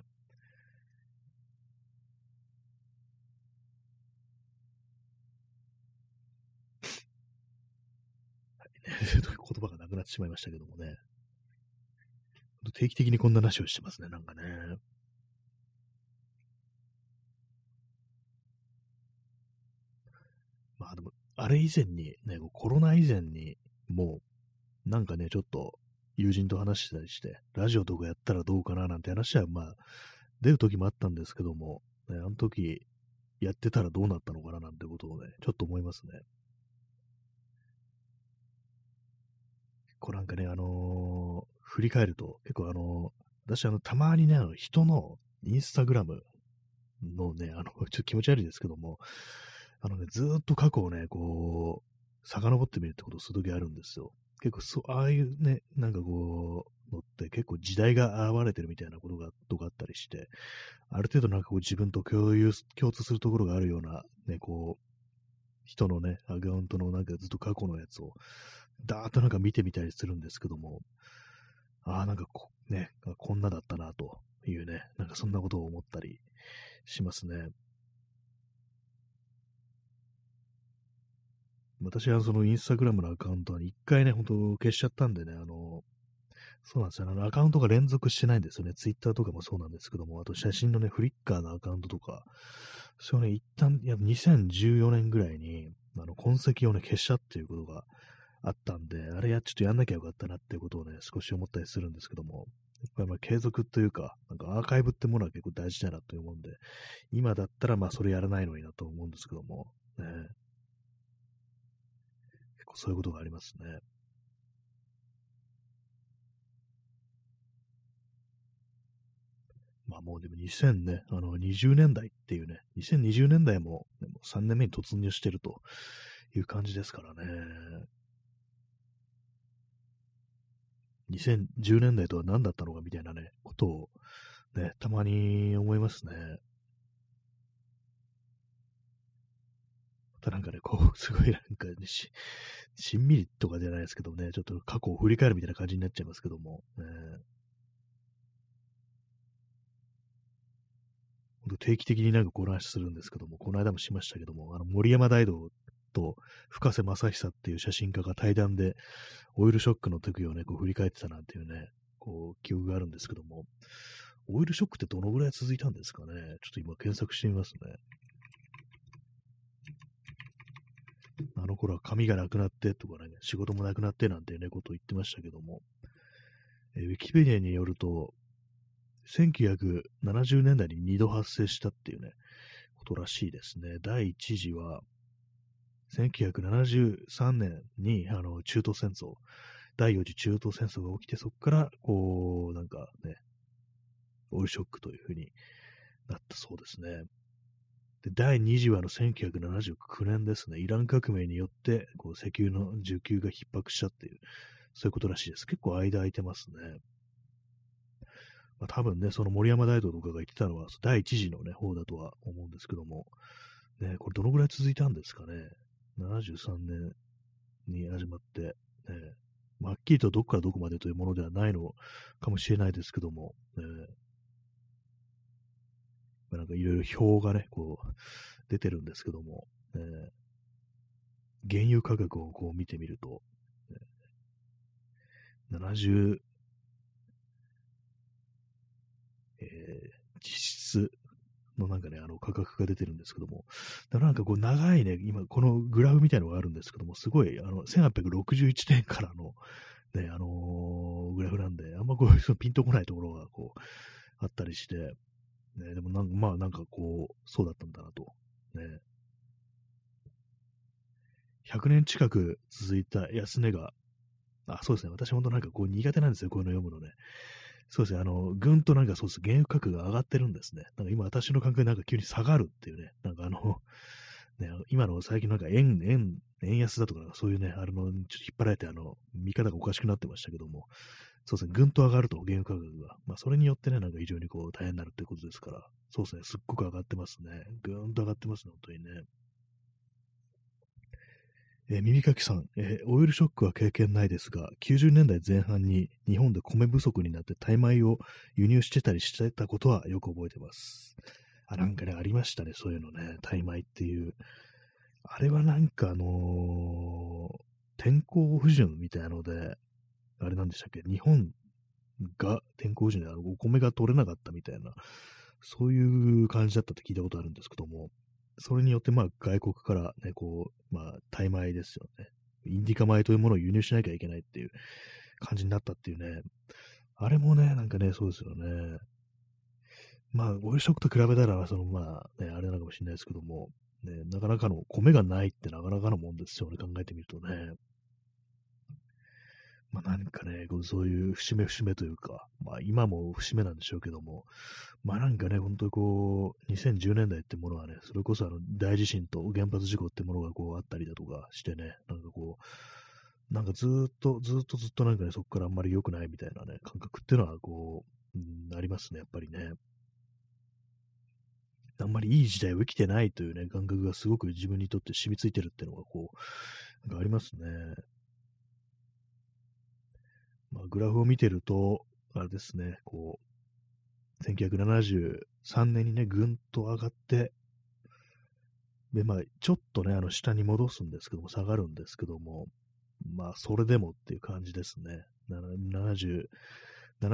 言葉がなくなってしまいましたけどもね。定期的にこんな話をしてますね、なんかね。まあでも、あれ以前に、ね、コロナ以前にもう、なんかね、ちょっと友人と話したりして、ラジオとかやったらどうかななんて話は、まあ、出る時もあったんですけども、ね、あの時やってたらどうなったのかななんてことをね、ちょっと思いますね。こうなんかね、振り返ると、結構私たまにね、人のインスタグラムのね、ちょっと気持ち悪いですけども、ね、ずーっと過去をね、こう、遡ってみるってことをするときあるんですよ。結構ああいうね、なんかこう、のって結構時代が現れてるみたいなことが、あったりして、ある程度なんかこう自分と共通するところがあるような、ね、こう、人のね、アカウントのなんかずっと過去のやつを、だーっとなんか見てみたりするんですけども、ああ、なんかね、こんなだったなというね、なんかそんなことを思ったりしますね。私はそのインスタグラムのアカウントは一回ね、ほんと消しちゃったんでね、そうなんですよ、アカウントが連続してないんですよね。ツイッターとかもそうなんですけども、あと写真のね、フリッカーのアカウントとか、それをね、一旦、2014年ぐらいに、痕跡をね、消したっていうことがあったんで、あれちょっとやんなきゃよかったなっていうことをね、少し思ったりするんですけども、やっぱりまあ継続というか、なんかアーカイブってものは結構大事だなと思うんで、今だったらまあそれやらないのになと思うんですけども、ね、結構そういうことがありますね。まあもうでも2020年代っていうね、2020年代も3年目に突入してるという感じですからね。2010年代とは何だったのかみたいなね、ことをね、たまに思いますね。またなんかね、こう、すごいなんか、ね、しんみりとかじゃないですけどね、ちょっと過去を振り返るみたいな感じになっちゃいますけども、ね、定期的になんかこの話するんですけども、この間もしましたけども、森山大道と深瀬正久っていう写真家が対談でオイルショックの時をね、こう振り返ってたなんていうね、こう記憶があるんですけども、オイルショックってどのぐらい続いたんですかね。ちょっと今検索してみますね。あの頃は髪がなくなってとかね、仕事もなくなってなんていうね、ことを言ってましたけども、ウィキペディアによると、1970年代に2度発生したっていうね、ことらしいですね。第一次は、1973年に中東戦争、第4次中東戦争が起きて、そこから、こう、なんかね、オイルショックというふうになったそうですね。で、第2次は1979年ですね、イラン革命によって、こう石油の需給が逼迫したっていう、そういうことらしいです。結構間空いてますね。まあ、多分ね、その森山大道とかが言ってたのは、第一次の、ね、方だとは思うんですけども、ね、これどのぐらい続いたんですかね。73年に始まって、ね、まあ、はっきりとどこからどこまでというものではないのかもしれないですけども、ね、まあ、なんかいろいろ表がね、こう、出てるんですけども、ね、原油価格をこう見てみると、ね、実質のなんかね、価格が出てるんですけども、だからなんかこう長いね、今このグラフみたいなのがあるんですけども、すごい1861年からのね、グラフなんで、あんまこうピンとこないところがこうあったりして、ね、でもなんかまあなんかこうそうだったんだなと、ね、100年近く続いた安値が、あ、そうですね、私本当なんかこう苦手なんですよ、こういうの読むのね。そうですね、ぐんとなんかそうです、原油価格が上がってるんですね。なんか今私の感覚でなんか急に下がるっていうね、なんかね、今の最近なんか円安だとか、そういうね、あれの、ちょっと引っ張られて、見方がおかしくなってましたけども、そうですね、ぐんと上がると、原油価格が。まあ、それによってね、なんか非常にこう、大変になるということですから、そうですね、すっごく上がってますね。ぐーんと上がってますね、本当にね。耳かきさん、オイルショックは経験ないですが、90年代前半に日本で米不足になってタイ米を輸入してたりしてたことはよく覚えてます。あ、なんかね、ありましたね、そういうのね、タイ米っていう。あれはなんか天候不順みたいなので、あれなんでしたっけ、日本が天候不順でお米が取れなかったみたいな、そういう感じだったって聞いたことあるんですけども、それによって、まあ、外国から、ね、こう、まあ、タイ米ですよね。インディカ米というものを輸入しなきゃいけないっていう感じになったっていうね。あれもね、なんかね、そうですよね。まあ、オイルショックと比べたら、まあ、ね、あれなのかもしれないですけども、ね、なかなかの、米がないってなかなかのもんですよね、考えてみるとね。まあ、なんかね、そういう節目節目というか、まあ、今も節目なんでしょうけども、まあ、なんかね、本当にこう、2010年代ってものはね、それこそ大地震と原発事故ってものがこうあったりだとかしてね、なんかこう、なんかずっとなんかね、そこからあんまり良くないみたいなね、感覚っていうのはこう、ありますね、やっぱりね。あんまりいい時代を生きてないというね、感覚がすごく自分にとって染みついてるっていうのがこう、なんかありますね。まあ、グラフを見てると、あれですね、こう、1973年にね、ぐんと上がって、で、まあ、ちょっとね、下に戻すんですけども、下がるんですけども、まあ、それでもっていう感じですね。77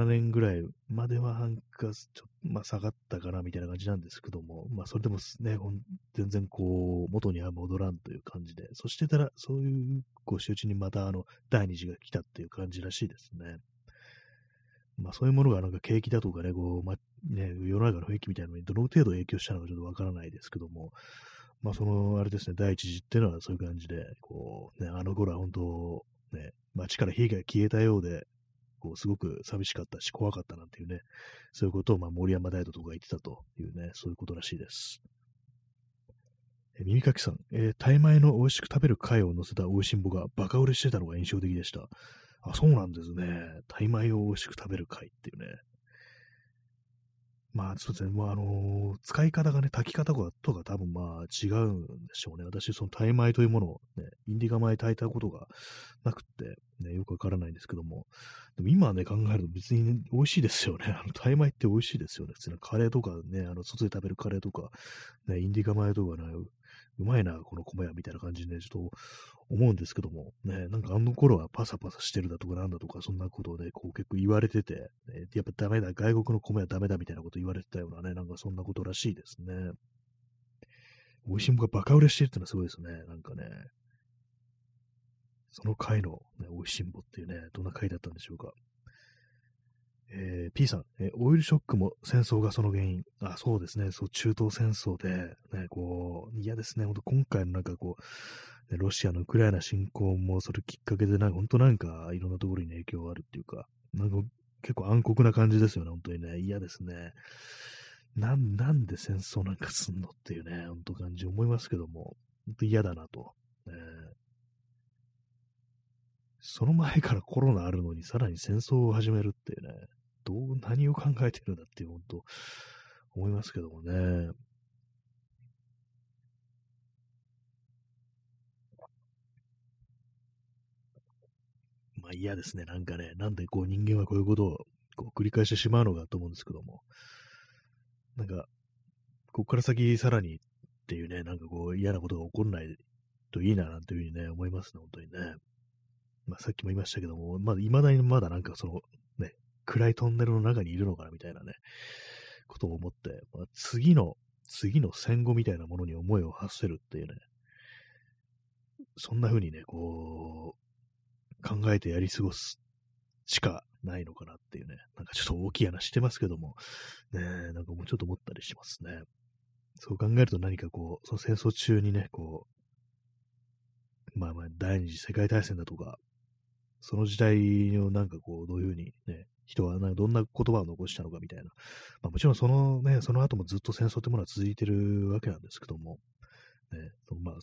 年ぐらいまでは、なんか、まあ、下がったかな、みたいな感じなんですけども、まあ、それでもね、全然こう、元には戻らんという感じで、そしてたら、そういう、こう、仕打ちにまた、第二次が来たっていう感じらしいですね。まあ、そういうものが、なんか、景気だとかね、こう、まあ、ね、世の中の雰囲気みたいなのに、どの程度影響したのかちょっとわからないですけども、まあ、あれですね、第一次っていうのはそういう感じで、こう、ね、頃は本当、ね、街から火が消えたようで、こうすごく寂しかったし怖かったなんていうね、そういうことをまあ森山大斗とか言ってたというね、そういうことらしいです。耳かきさん、タイ米の美味しく食べる貝を乗せた美味しんぼがバカ売れしてたのが印象的でした。あ、そうなんですね。タイ米を美味しく食べる貝っていうね。まあそうですね、まあ使い方がね、炊き方とか多分まあ違うんでしょうね。私、そのタイ米というものを、ね、インディカ米炊いたことがなくって、ね、よくわからないんですけども、でも今ね、考えると別に、ね、美味しいですよね。タイ米って美味しいですよね。普通のカレーとかね、外で食べるカレーとか、ね、インディカ米とかね、うまいな、この米はみたいな感じで、ね、ちょっと思うんですけども、ね、なんか頃はパサパサしてるだとかなんだとか、そんなことで、ね、こう結構言われてて、ね、やっぱダメだ、外国の米はダメだみたいなこと言われてたようなね、なんかそんなことらしいですね。美味しんぼがバカ売れしてるってのはすごいですね、なんかね。その貝の、ね、美味しんぼっていうね、どんな貝だったんでしょうか。P さん、オイルショックも戦争がその原因。あ、そうですね。そう、中東戦争で、ね、こう、嫌ですね。ほんと今回のなんかこう、ね、ロシアのウクライナ侵攻もそれきっかけで、なんかほんとなんかいろんなところに影響があるっていうか、なんか結構暗黒な感じですよね。本当にね、嫌ですね。なんで戦争なんかすんのっていうね、ほんと感じ思いますけども、ほんと嫌だなと。その前からコロナあるのにさらに戦争を始めるっていうね、何を考えてるんだっていう、本当思いますけどもね。まあ嫌ですね、なんかね、なんでこう人間はこういうことをこう繰り返してしまうのかと思うんですけども、なんか、ここから先さらにっていうね、なんかこう嫌なことが起こらないといいななんていうふうにね、思いますね、本当にね。まあ、さっきも言いましたけども、まだ未だにまだなんかそのね、暗いトンネルの中にいるのかなみたいなね、ことを思って、まあ、次の戦後みたいなものに思いを馳せるっていうね、そんな風にね、こう、考えてやり過ごすしかないのかなっていうね、なんかちょっと大きい話してますけども、ね、なんかもうちょっと思ったりしますね。そう考えると何かこう、その戦争中にね、こう、まあまあ、第二次世界大戦だとか、その時代のなんかこう、どういうふうにね、人はどんな言葉を残したのかみたいな。まあもちろんそのね、その後もずっと戦争ってものは続いてるわけなんですけども、ね、そのまあ、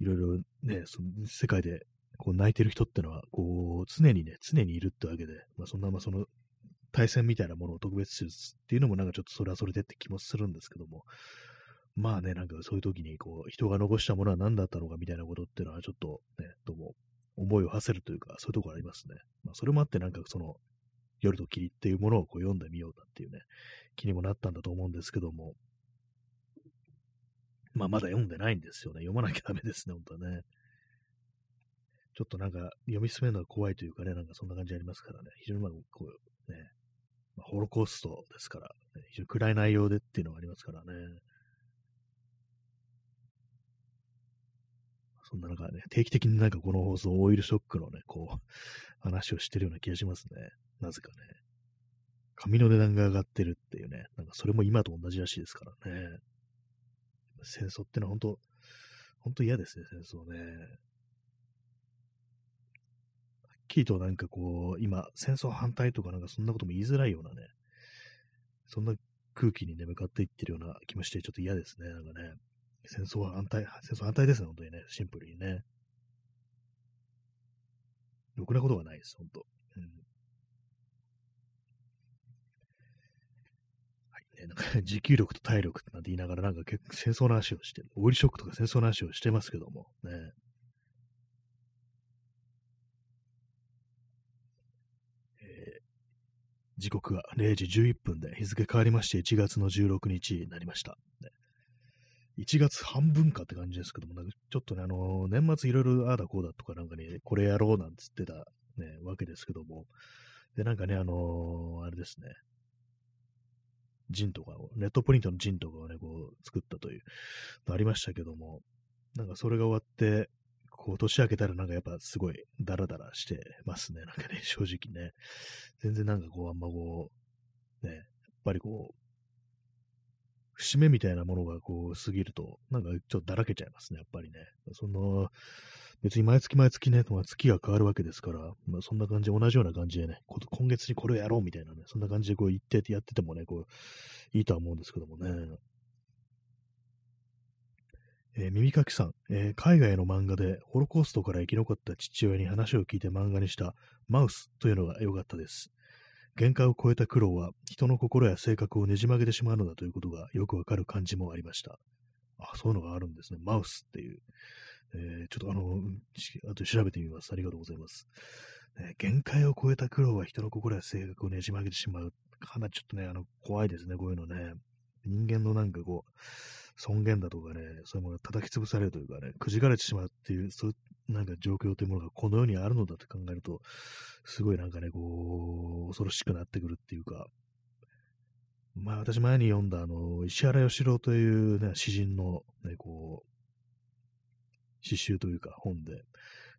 いろいろね、その世界でこう泣いてる人ってのは、こう、常にいるってわけで、まあ、そんな、まあ、その、対戦みたいなものを特別視するっていうのも、なんかちょっとそれはそれでって気もするんですけども、まあね、なんかそういう時に、こう、人が残したものは何だったのかみたいなことっていうのは、ちょっとね、どうも、思いを馳せるというか、そういうところありますね。まあ、それもあって、なんかその、夜と霧っていうものをこう読んでみようだっていうね、気にもなったんだと思うんですけども、まあ、まだ読んでないんですよね。読まなきゃダメですね、本当はね。ちょっとなんか、読み進めるのが怖いというかね、なんかそんな感じありますからね。非常にまあ、こう、ね、まあ、ホロコーストですから、ね、非常に暗い内容でっていうのがありますからね。そんななんかね、定期的になんかこの放送、オイルショックのね、こう、話をしてるような気がしますね。なぜかね。紙の値段が上がってるっていうね、なんかそれも今と同じらしいですからね。戦争ってのは本当嫌ですね、戦争ね。はっきりとなんかこう、今、戦争反対とかなんかそんなことも言いづらいようなね、そんな空気にね、向かっていってるような気もして、ちょっと嫌ですね、なんかね。戦争反対ですね、本当にね、シンプルにね。ろくなことがないです、本当。なんか持久力と体力なんて言いながらなんか結構戦争の話をしてる、オイルショックとか戦争の話をしてますけどもね。時刻は0時11分で日付変わりまして1月の16日になりました。ね、1月半分かって感じですけども、なんかちょっとね、年末いろいろああだこうだとかなんかね、これやろうなんつってた、ね、わけですけども、で、なんかね、あれですね、ジンとかを、ネットプリントのジンとかをね、こう、作ったというのありましたけども、なんかそれが終わって、こう、年明けたらなんかやっぱすごいダラダラしてますね、なんかね、正直ね。全然なんかこう、あんまこう、ね、やっぱりこう、節目みたいなものがこう、過ぎると、なんかちょっとだらけちゃいますね、やっぱりね。その、別に毎月ね、月が変わるわけですから、まあ、そんな感じ、同じような感じでね、今月にこれをやろうみたいなね、そんな感じでこう言ってやっててもね、こう、いいとは思うんですけどもね。耳かきさん、海外の漫画でホロコーストから生き残った父親に話を聞いて漫画にしたマウスというのが良かったです。限界を超えた苦労は人の心や性格をねじ曲げてしまうのだということがよくわかる感じもありました。あ、そういうのがあるんですね。マウスっていう。ちょっとあと調べてみます。ありがとうございます。限界を超えた苦労は人の心や性格をねじ曲げてしまう。かなりちょっとね、怖いですね、こういうのね。人間のなんかこう、尊厳だとかね、そういうものが叩き潰されるというかね、くじかれてしまうっていう、そういうなんか状況というものがこの世にあるのだって考えると、すごいなんかね、こう、恐ろしくなってくるっていうか、まあ私前に読んだ石原芳郎というね、詩人のね、こう、詩集というか本で、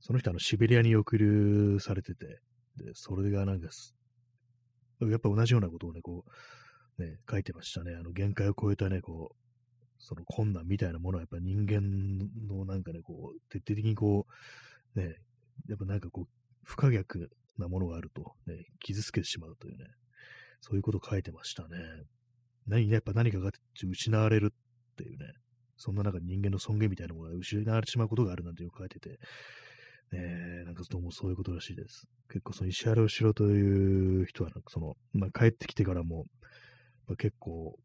その人シベリアに抑留されてて、で、それがなんかやっぱ同じようなことをね、こう、ね、書いてましたね。限界を超えたね、こう、その困難みたいなものはやっぱ人間のなんかね、こう、徹底的にこう、ね、やっぱなんかこう、不可逆なものがあると、ね、傷つけてしまうというね、そういうことを書いてましたね。やっぱ何かが失われるっていうね、そんな中人間の尊厳みたいなものが失われてしまうことがあるなんてよく書いてて、なんかどうもそういうことらしいです。結構その石原芳郎という人は、その、まあ、帰ってきてからも、結構、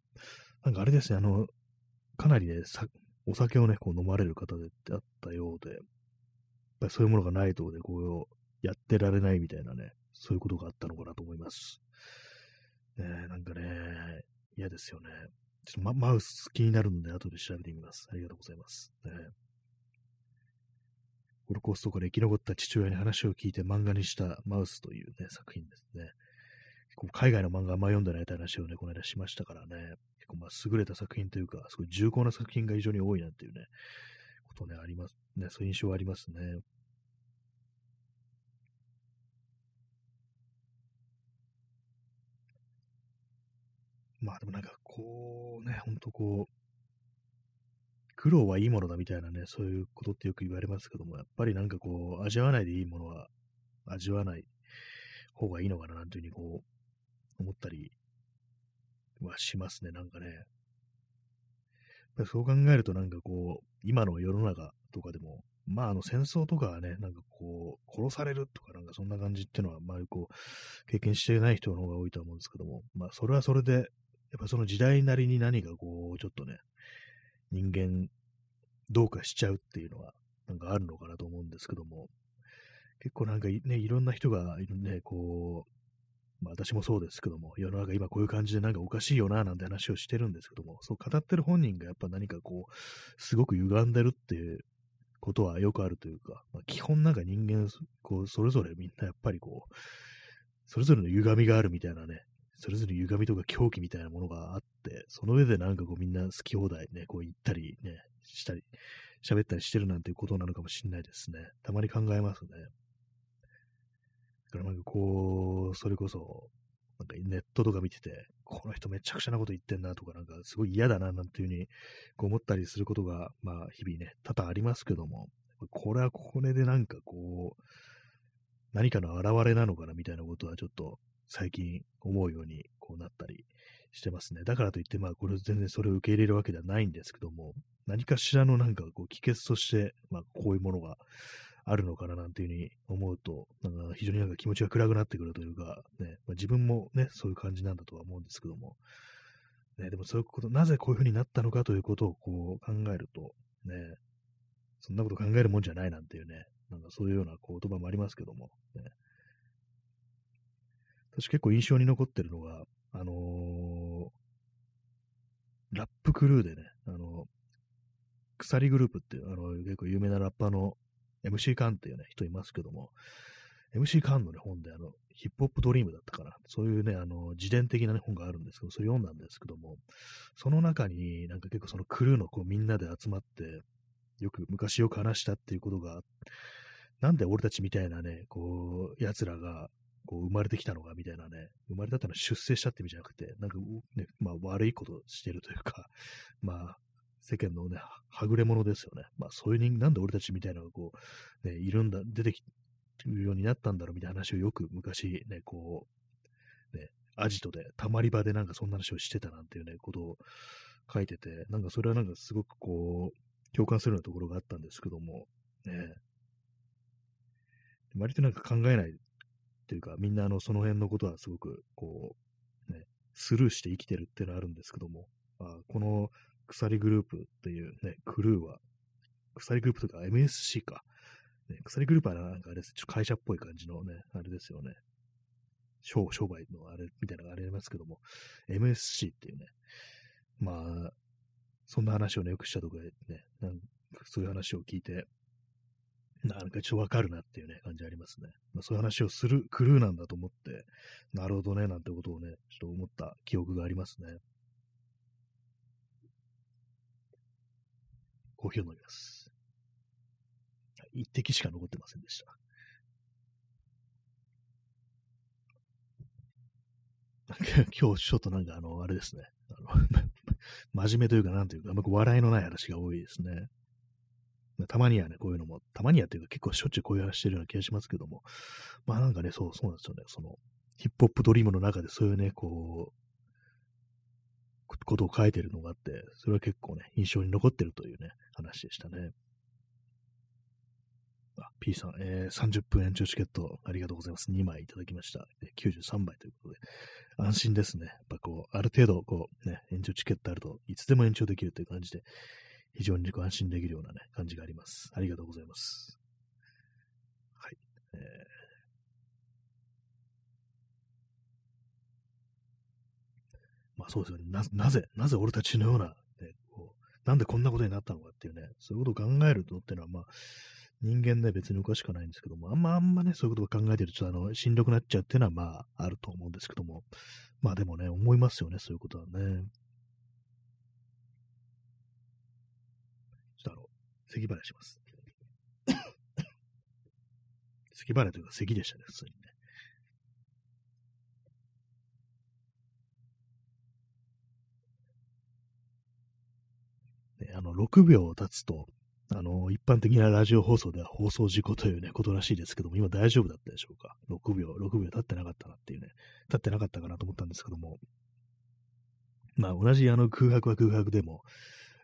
なんかあれですね、かなりね、お酒をね、こう飲まれる方であったようで、やっぱりそういうものがないとで、こう、やってられないみたいなね、そういうことがあったのかなと思います。なんかね、嫌ですよね。マウス気になるので後で調べてみます。ありがとうございます。ホロコーストから生き残った父親に話を聞いて漫画にしたマウスという、ね、作品ですね。海外の漫画あんま読んでないって話をね、この間しましたからね。結構まあ優れた作品というか、すごい重厚な作品が非常に多いなっていうね、ことね、ありますね。そういう印象はありますね。まあでもなんかこうね、ほんとこう、苦労はいいものだみたいなね、そういうことってよく言われますけども、やっぱりなんかこう、味わわないでいいものは味わわない方がいいのかななんていうふうにこう、思ったりはしますね、なんかね。そう考えるとなんかこう、今の世の中とかでも、まあ戦争とかはね、なんかこう、殺されるとかなんかそんな感じっていうのは、まあこう、経験してない人の方が多いと思うんですけども、まあそれはそれで、やっぱその時代なりに何かこう、ちょっとね、人間、どうかしちゃうっていうのは、なんかあるのかなと思うんですけども、結構なんかね、いろんな人がいるんで、こう、まあ、私もそうですけども、世の中今こういう感じでなんかおかしいよななんて話をしてるんですけども、そう語ってる本人がやっぱ何かこう、すごく歪んでるっていうことはよくあるというか、まあ、基本なんか人間、こう、それぞれみんなやっぱりこう、それぞれの歪みがあるみたいなね、それぞれ歪みとか狂気みたいなものがあって、その上でなんかこうみんな好き放題ね、こう言ったりね、したり、喋ったりしてるなんていうことなのかもしれないですね。たまに考えますね。だからなんかこう、それこそ、なんかネットとか見てて、この人めちゃくちゃなこと言ってんなとか、なんかすごい嫌だななんていうふうにこう思ったりすることが、まあ日々ね、多々ありますけども、これはこれでなんかこう、何かの表れなのかなみたいなことはちょっと最近思うようにこうなったりしてますね。だからといって、まあこれ全然それを受け入れるわけではないんですけども、何かしらのなんかこう、帰結として、まあこういうものが、あるのかななんていうふうに思うと、なんか非常になんか気持ちが暗くなってくるというか、ね、まあ、自分もね、そういう感じなんだとは思うんですけども、ね、でもそういうこと、なぜこういうふうになったのかということをこう考えると、ね、そんなこと考えるもんじゃないなんていうね、なんかそういうような言葉もありますけども、ね、私結構印象に残ってるのが、ラップクルーでね、鎖グループっていう、結構有名なラッパーのMC カンっていうね、人いますけども、MC カンのね、本で、ヒップホップドリームだったかな。そういうね、自伝的なね、本があるんですけど、それ読んだんですけども、その中になんか結構そのクルーのこうみんなで集まって、よく昔よく話したっていうことが、なんで俺たちみたいなね、こう、奴らが、こう生まれてきたのがみたいなね、生まれたってのは出世したって意味じゃなくて、なんかね、まあ悪いことしてるというか、まあ、世間のね、はぐれ者ですよね。まあ、そういう人、なんで俺たちみたいなのがこう、ね、いるんだ、出てきるようになったんだろうみたいな話をよく昔ね、こう、ね、アジトで、たまり場でなんかそんな話をしてたなんていうね、ことを書いてて、なんかそれはなんかすごくこう、共感するようなところがあったんですけども、ね、割となんか考えないっていうか、みんなその辺のことはすごくこう、ね、スルーして生きてるっていうのはあるんですけども、まあ、この、鎖グループっていうね、クルーは、鎖グループとか MSC か。ね、鎖グループはなんかあれです。ちょっと会社っぽい感じのね、あれですよね。商売のあれみたいなのがありますけども、MSC っていうね。まあ、そんな話をね、よくしたとこでね、なんかそういう話を聞いて、なんかちょっとわかるなっていうね、感じありますね。まあ、そういう話をするクルーなんだと思って、なるほどね、なんてことをね、ちょっと思った記憶がありますね。コーヒーを飲みます。一滴しか残ってませんでした。今日ちょっとなんかあれですね。真面目というかなんというか、あんま笑いのない話が多いですね。たまにはね、こういうのも、たまにはっていうか結構しょっちゅうこういう話してるような気がしますけども、まあなんかね、そうなんですよね。その、ヒップホップドリームの中でそういうね、こう、ことを書いてるのがあって、それは結構ね、印象に残ってるというね、話でしたね。あ、P さん、30分延長チケットありがとうございます。2枚いただきました。93枚ということで、安心ですね。やっぱこう、ある程度、こう、ね、延長チケットあると、いつでも延長できるという感じで、非常に安心できるようなね、感じがあります。ありがとうございます。はい。まあそうですよね。なぜ俺たちのような、ね、こう、なんでこんなことになったのかっていうね、そういうことを考えるとっていうのは、まあ、人間ね、別におかしくないんですけども、あんまね、そういうことを考えてると、しんどくなっちゃうっていうのは、まあ、あると思うんですけども、まあでもね、思いますよね、そういうことはね。ちょっと咳払いします。咳払いというか、咳でしたね、普通にね。6秒経つと、一般的なラジオ放送では放送事故というね、ことらしいですけども、今大丈夫だったでしょうか ?6秒経ってなかったなっていうね、経ってなかったかなと思ったんですけども、まあ同じ空白は空白でも、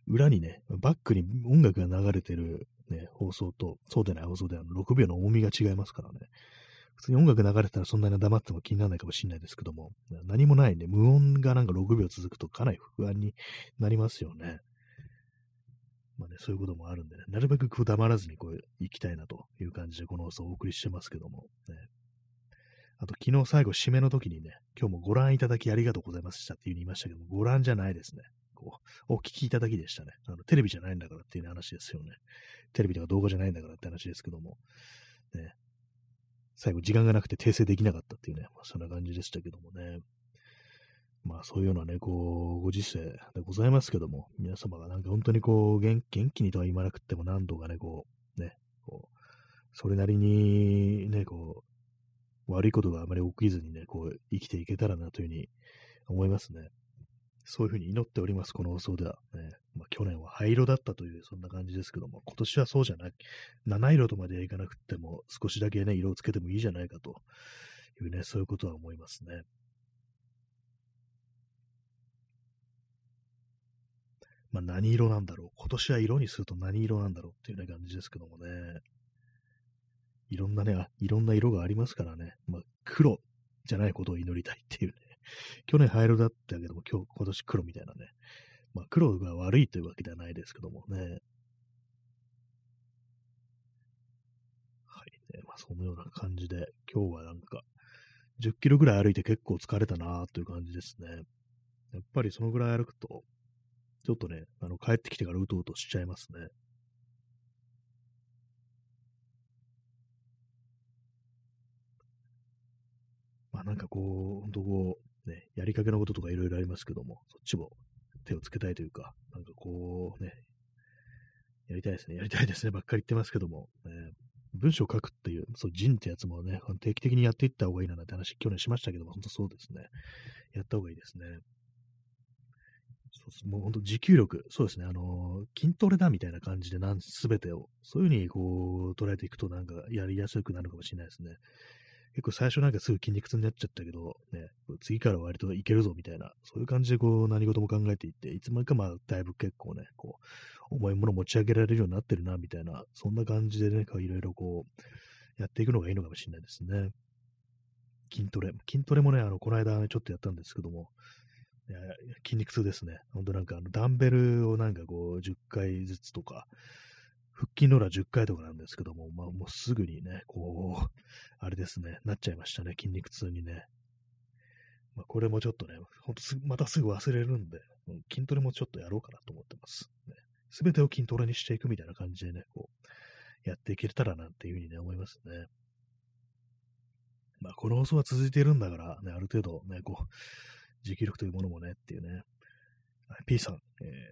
裏にね、バックに音楽が流れてる、ね、放送と、そうでない放送では6秒の重みが違いますからね。普通に音楽流れたらそんなに黙っても気にならないかもしれないですけども、何もないね、無音がなんか6秒続くとかなり不安になりますよね。まあね、そういうこともあるんでね、なるべくこう黙らずにこう行きたいなという感じでこの放送をお送りしてますけども、ね。あと昨日最後締めの時にね、今日もご覧いただきありがとうございましたっていう風に言いましたけども、ご覧じゃないですね。こうお聞きいただきでしたね。テレビじゃないんだからっていう話ですよね。テレビとか動画じゃないんだからって話ですけども、ね。最後時間がなくて訂正できなかったっていうね、まあ、そんな感じでしたけどもね。まあそういうようなね、こう、ご時世でございますけども、皆様がなんか本当にこう、元気にとは言わなくても何度かね、こう、それなりにね、こう、悪いことがあまり起きずにね、こう、生きていけたらなというふうに思いますね。そういうふうに祈っております、この放送では。ね、まあ、去年は灰色だったという、そんな感じですけども、今年はそうじゃない。七色とまではいかなくても、少しだけね、色をつけてもいいじゃないかというね、そういうことは思いますね。まあ、何色なんだろう。今年は色にすると何色なんだろうっていうような感じですけどもね。いろんなね、いろんな色がありますからね。まあ、黒じゃないことを祈りたいっていうね。去年灰色だったけども、今年黒みたいなね。まあ、黒が悪いというわけではないですけどもね。はい、ね。まあ、そのような感じで、今日はなんか、10キロぐらい歩いて結構疲れたなという感じですね。やっぱりそのぐらい歩くと、ちょっとね、帰ってきてからうとうとしちゃいますね。まあなんかこう、ほんとこう、ね、やりかけのこととかいろいろありますけども、そっちも手をつけたいというか、なんかこうね、やりたいですね、やりたいですねばっかり言ってますけども、文章を書くっていう、そう、人ってやつもね、定期的にやっていった方がいいななんて話、去年しましたけども、ほんとそうですね。やった方がいいですね。もう本当持久力、そうですね、筋トレだみたいな感じで全てを、そういう風にこう捉えていくとなんかやりやすくなるかもしれないですね。結構最初なんかすぐ筋肉痛になっちゃったけど、ね、次から割といけるぞみたいな、そういう感じでこう何事も考えていって、いつまでかまあだいぶ結構ね、こう、重いもの持ち上げられるようになってるなみたいな、そんな感じでね、いろいろこう、やっていくのがいいのかもしれないですね。筋トレもね、この間ちょっとやったんですけども、いや筋肉痛ですね。ほんとなんかダンベルをなんかこう10回ずつとか、腹筋ローラー10回とかなんですけども、まあもうすぐにね、こう、あれですね、なっちゃいましたね、筋肉痛にね。まあこれもちょっとね、ほんとまたすぐ忘れるんで、筋トレもちょっとやろうかなと思ってます。すべてを筋トレにしていくみたいな感じでね、こう、やっていけたらなっていうふうにね、思いますね。まあこの放送は続いているんだから、ね、ある程度ね、こう、持久力というものもねっていうね。P さん、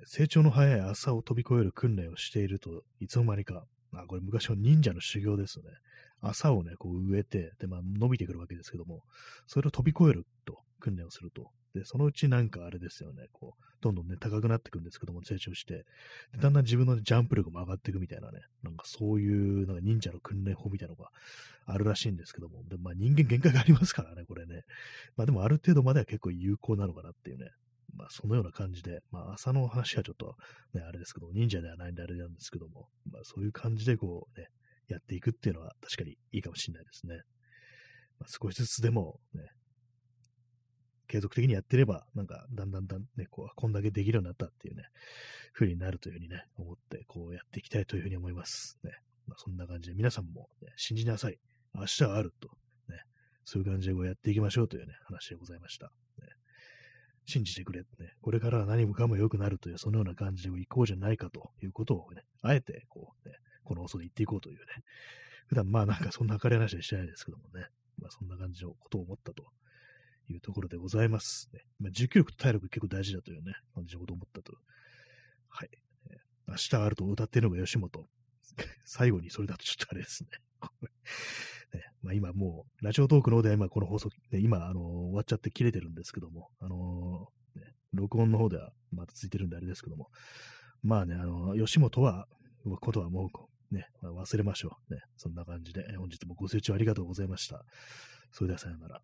成長の早い朝を飛び越える訓練をしているといつの間にか、あ、これ昔の忍者の修行ですね。朝をね、こう植えて、で、まあ伸びてくるわけですけども、それを飛び越えると、訓練をすると。で、そのうちなんかあれですよね、こう、どんどんね、高くなってくるんですけども、成長して、でだんだん自分のジャンプ力も上がっていくみたいなね、なんかそういう、なんか忍者の訓練法みたいなのがあるらしいんですけども、でまあ人間限界がありますからね、これね。まあでもある程度までは結構有効なのかなっていうね、まあそのような感じで、まあ朝の話はちょっとね、あれですけども、忍者ではないんであれなんですけども、まあそういう感じでこうね、やっていくっていうのは確かにいいかもしれないですね。まあ、少しずつでもね、継続的にやってれば、なんか、だんだんね、こう、こんだけできるようになったっていうね、風になるというふうにね、思って、こうやっていきたいというふうに思います。ね。まあ、そんな感じで、皆さんも、ね、信じなさい。明日はあると。ね。そういう感じでこうやっていきましょうというね、話でございました。ね、信じてくれってね。これからは何もかも良くなるという、そのような感じで行こうじゃないかということをね、あえて、こう、ね、この放送で言っていこうというね。普段、まあなんかそんな明るい話はしてないですけどもね。まあそんな感じのことを思ったと。いうところでございます、ね。まあ、持久力と体力結構大事だというね、感じのこと思ったと。はい。明日あると歌っているのが吉本。最後にそれだとちょっとあれですね。ねまあ、今もう、ラジオトークの方では今この放送、ね、今、終わっちゃって切れてるんですけども、ね、録音の方ではまた続いてるんであれですけども、まあね、吉本は、ことはもう、ね、まあ、忘れましょう。ね、そんな感じで、本日もご清聴ありがとうございました。それではさようなら。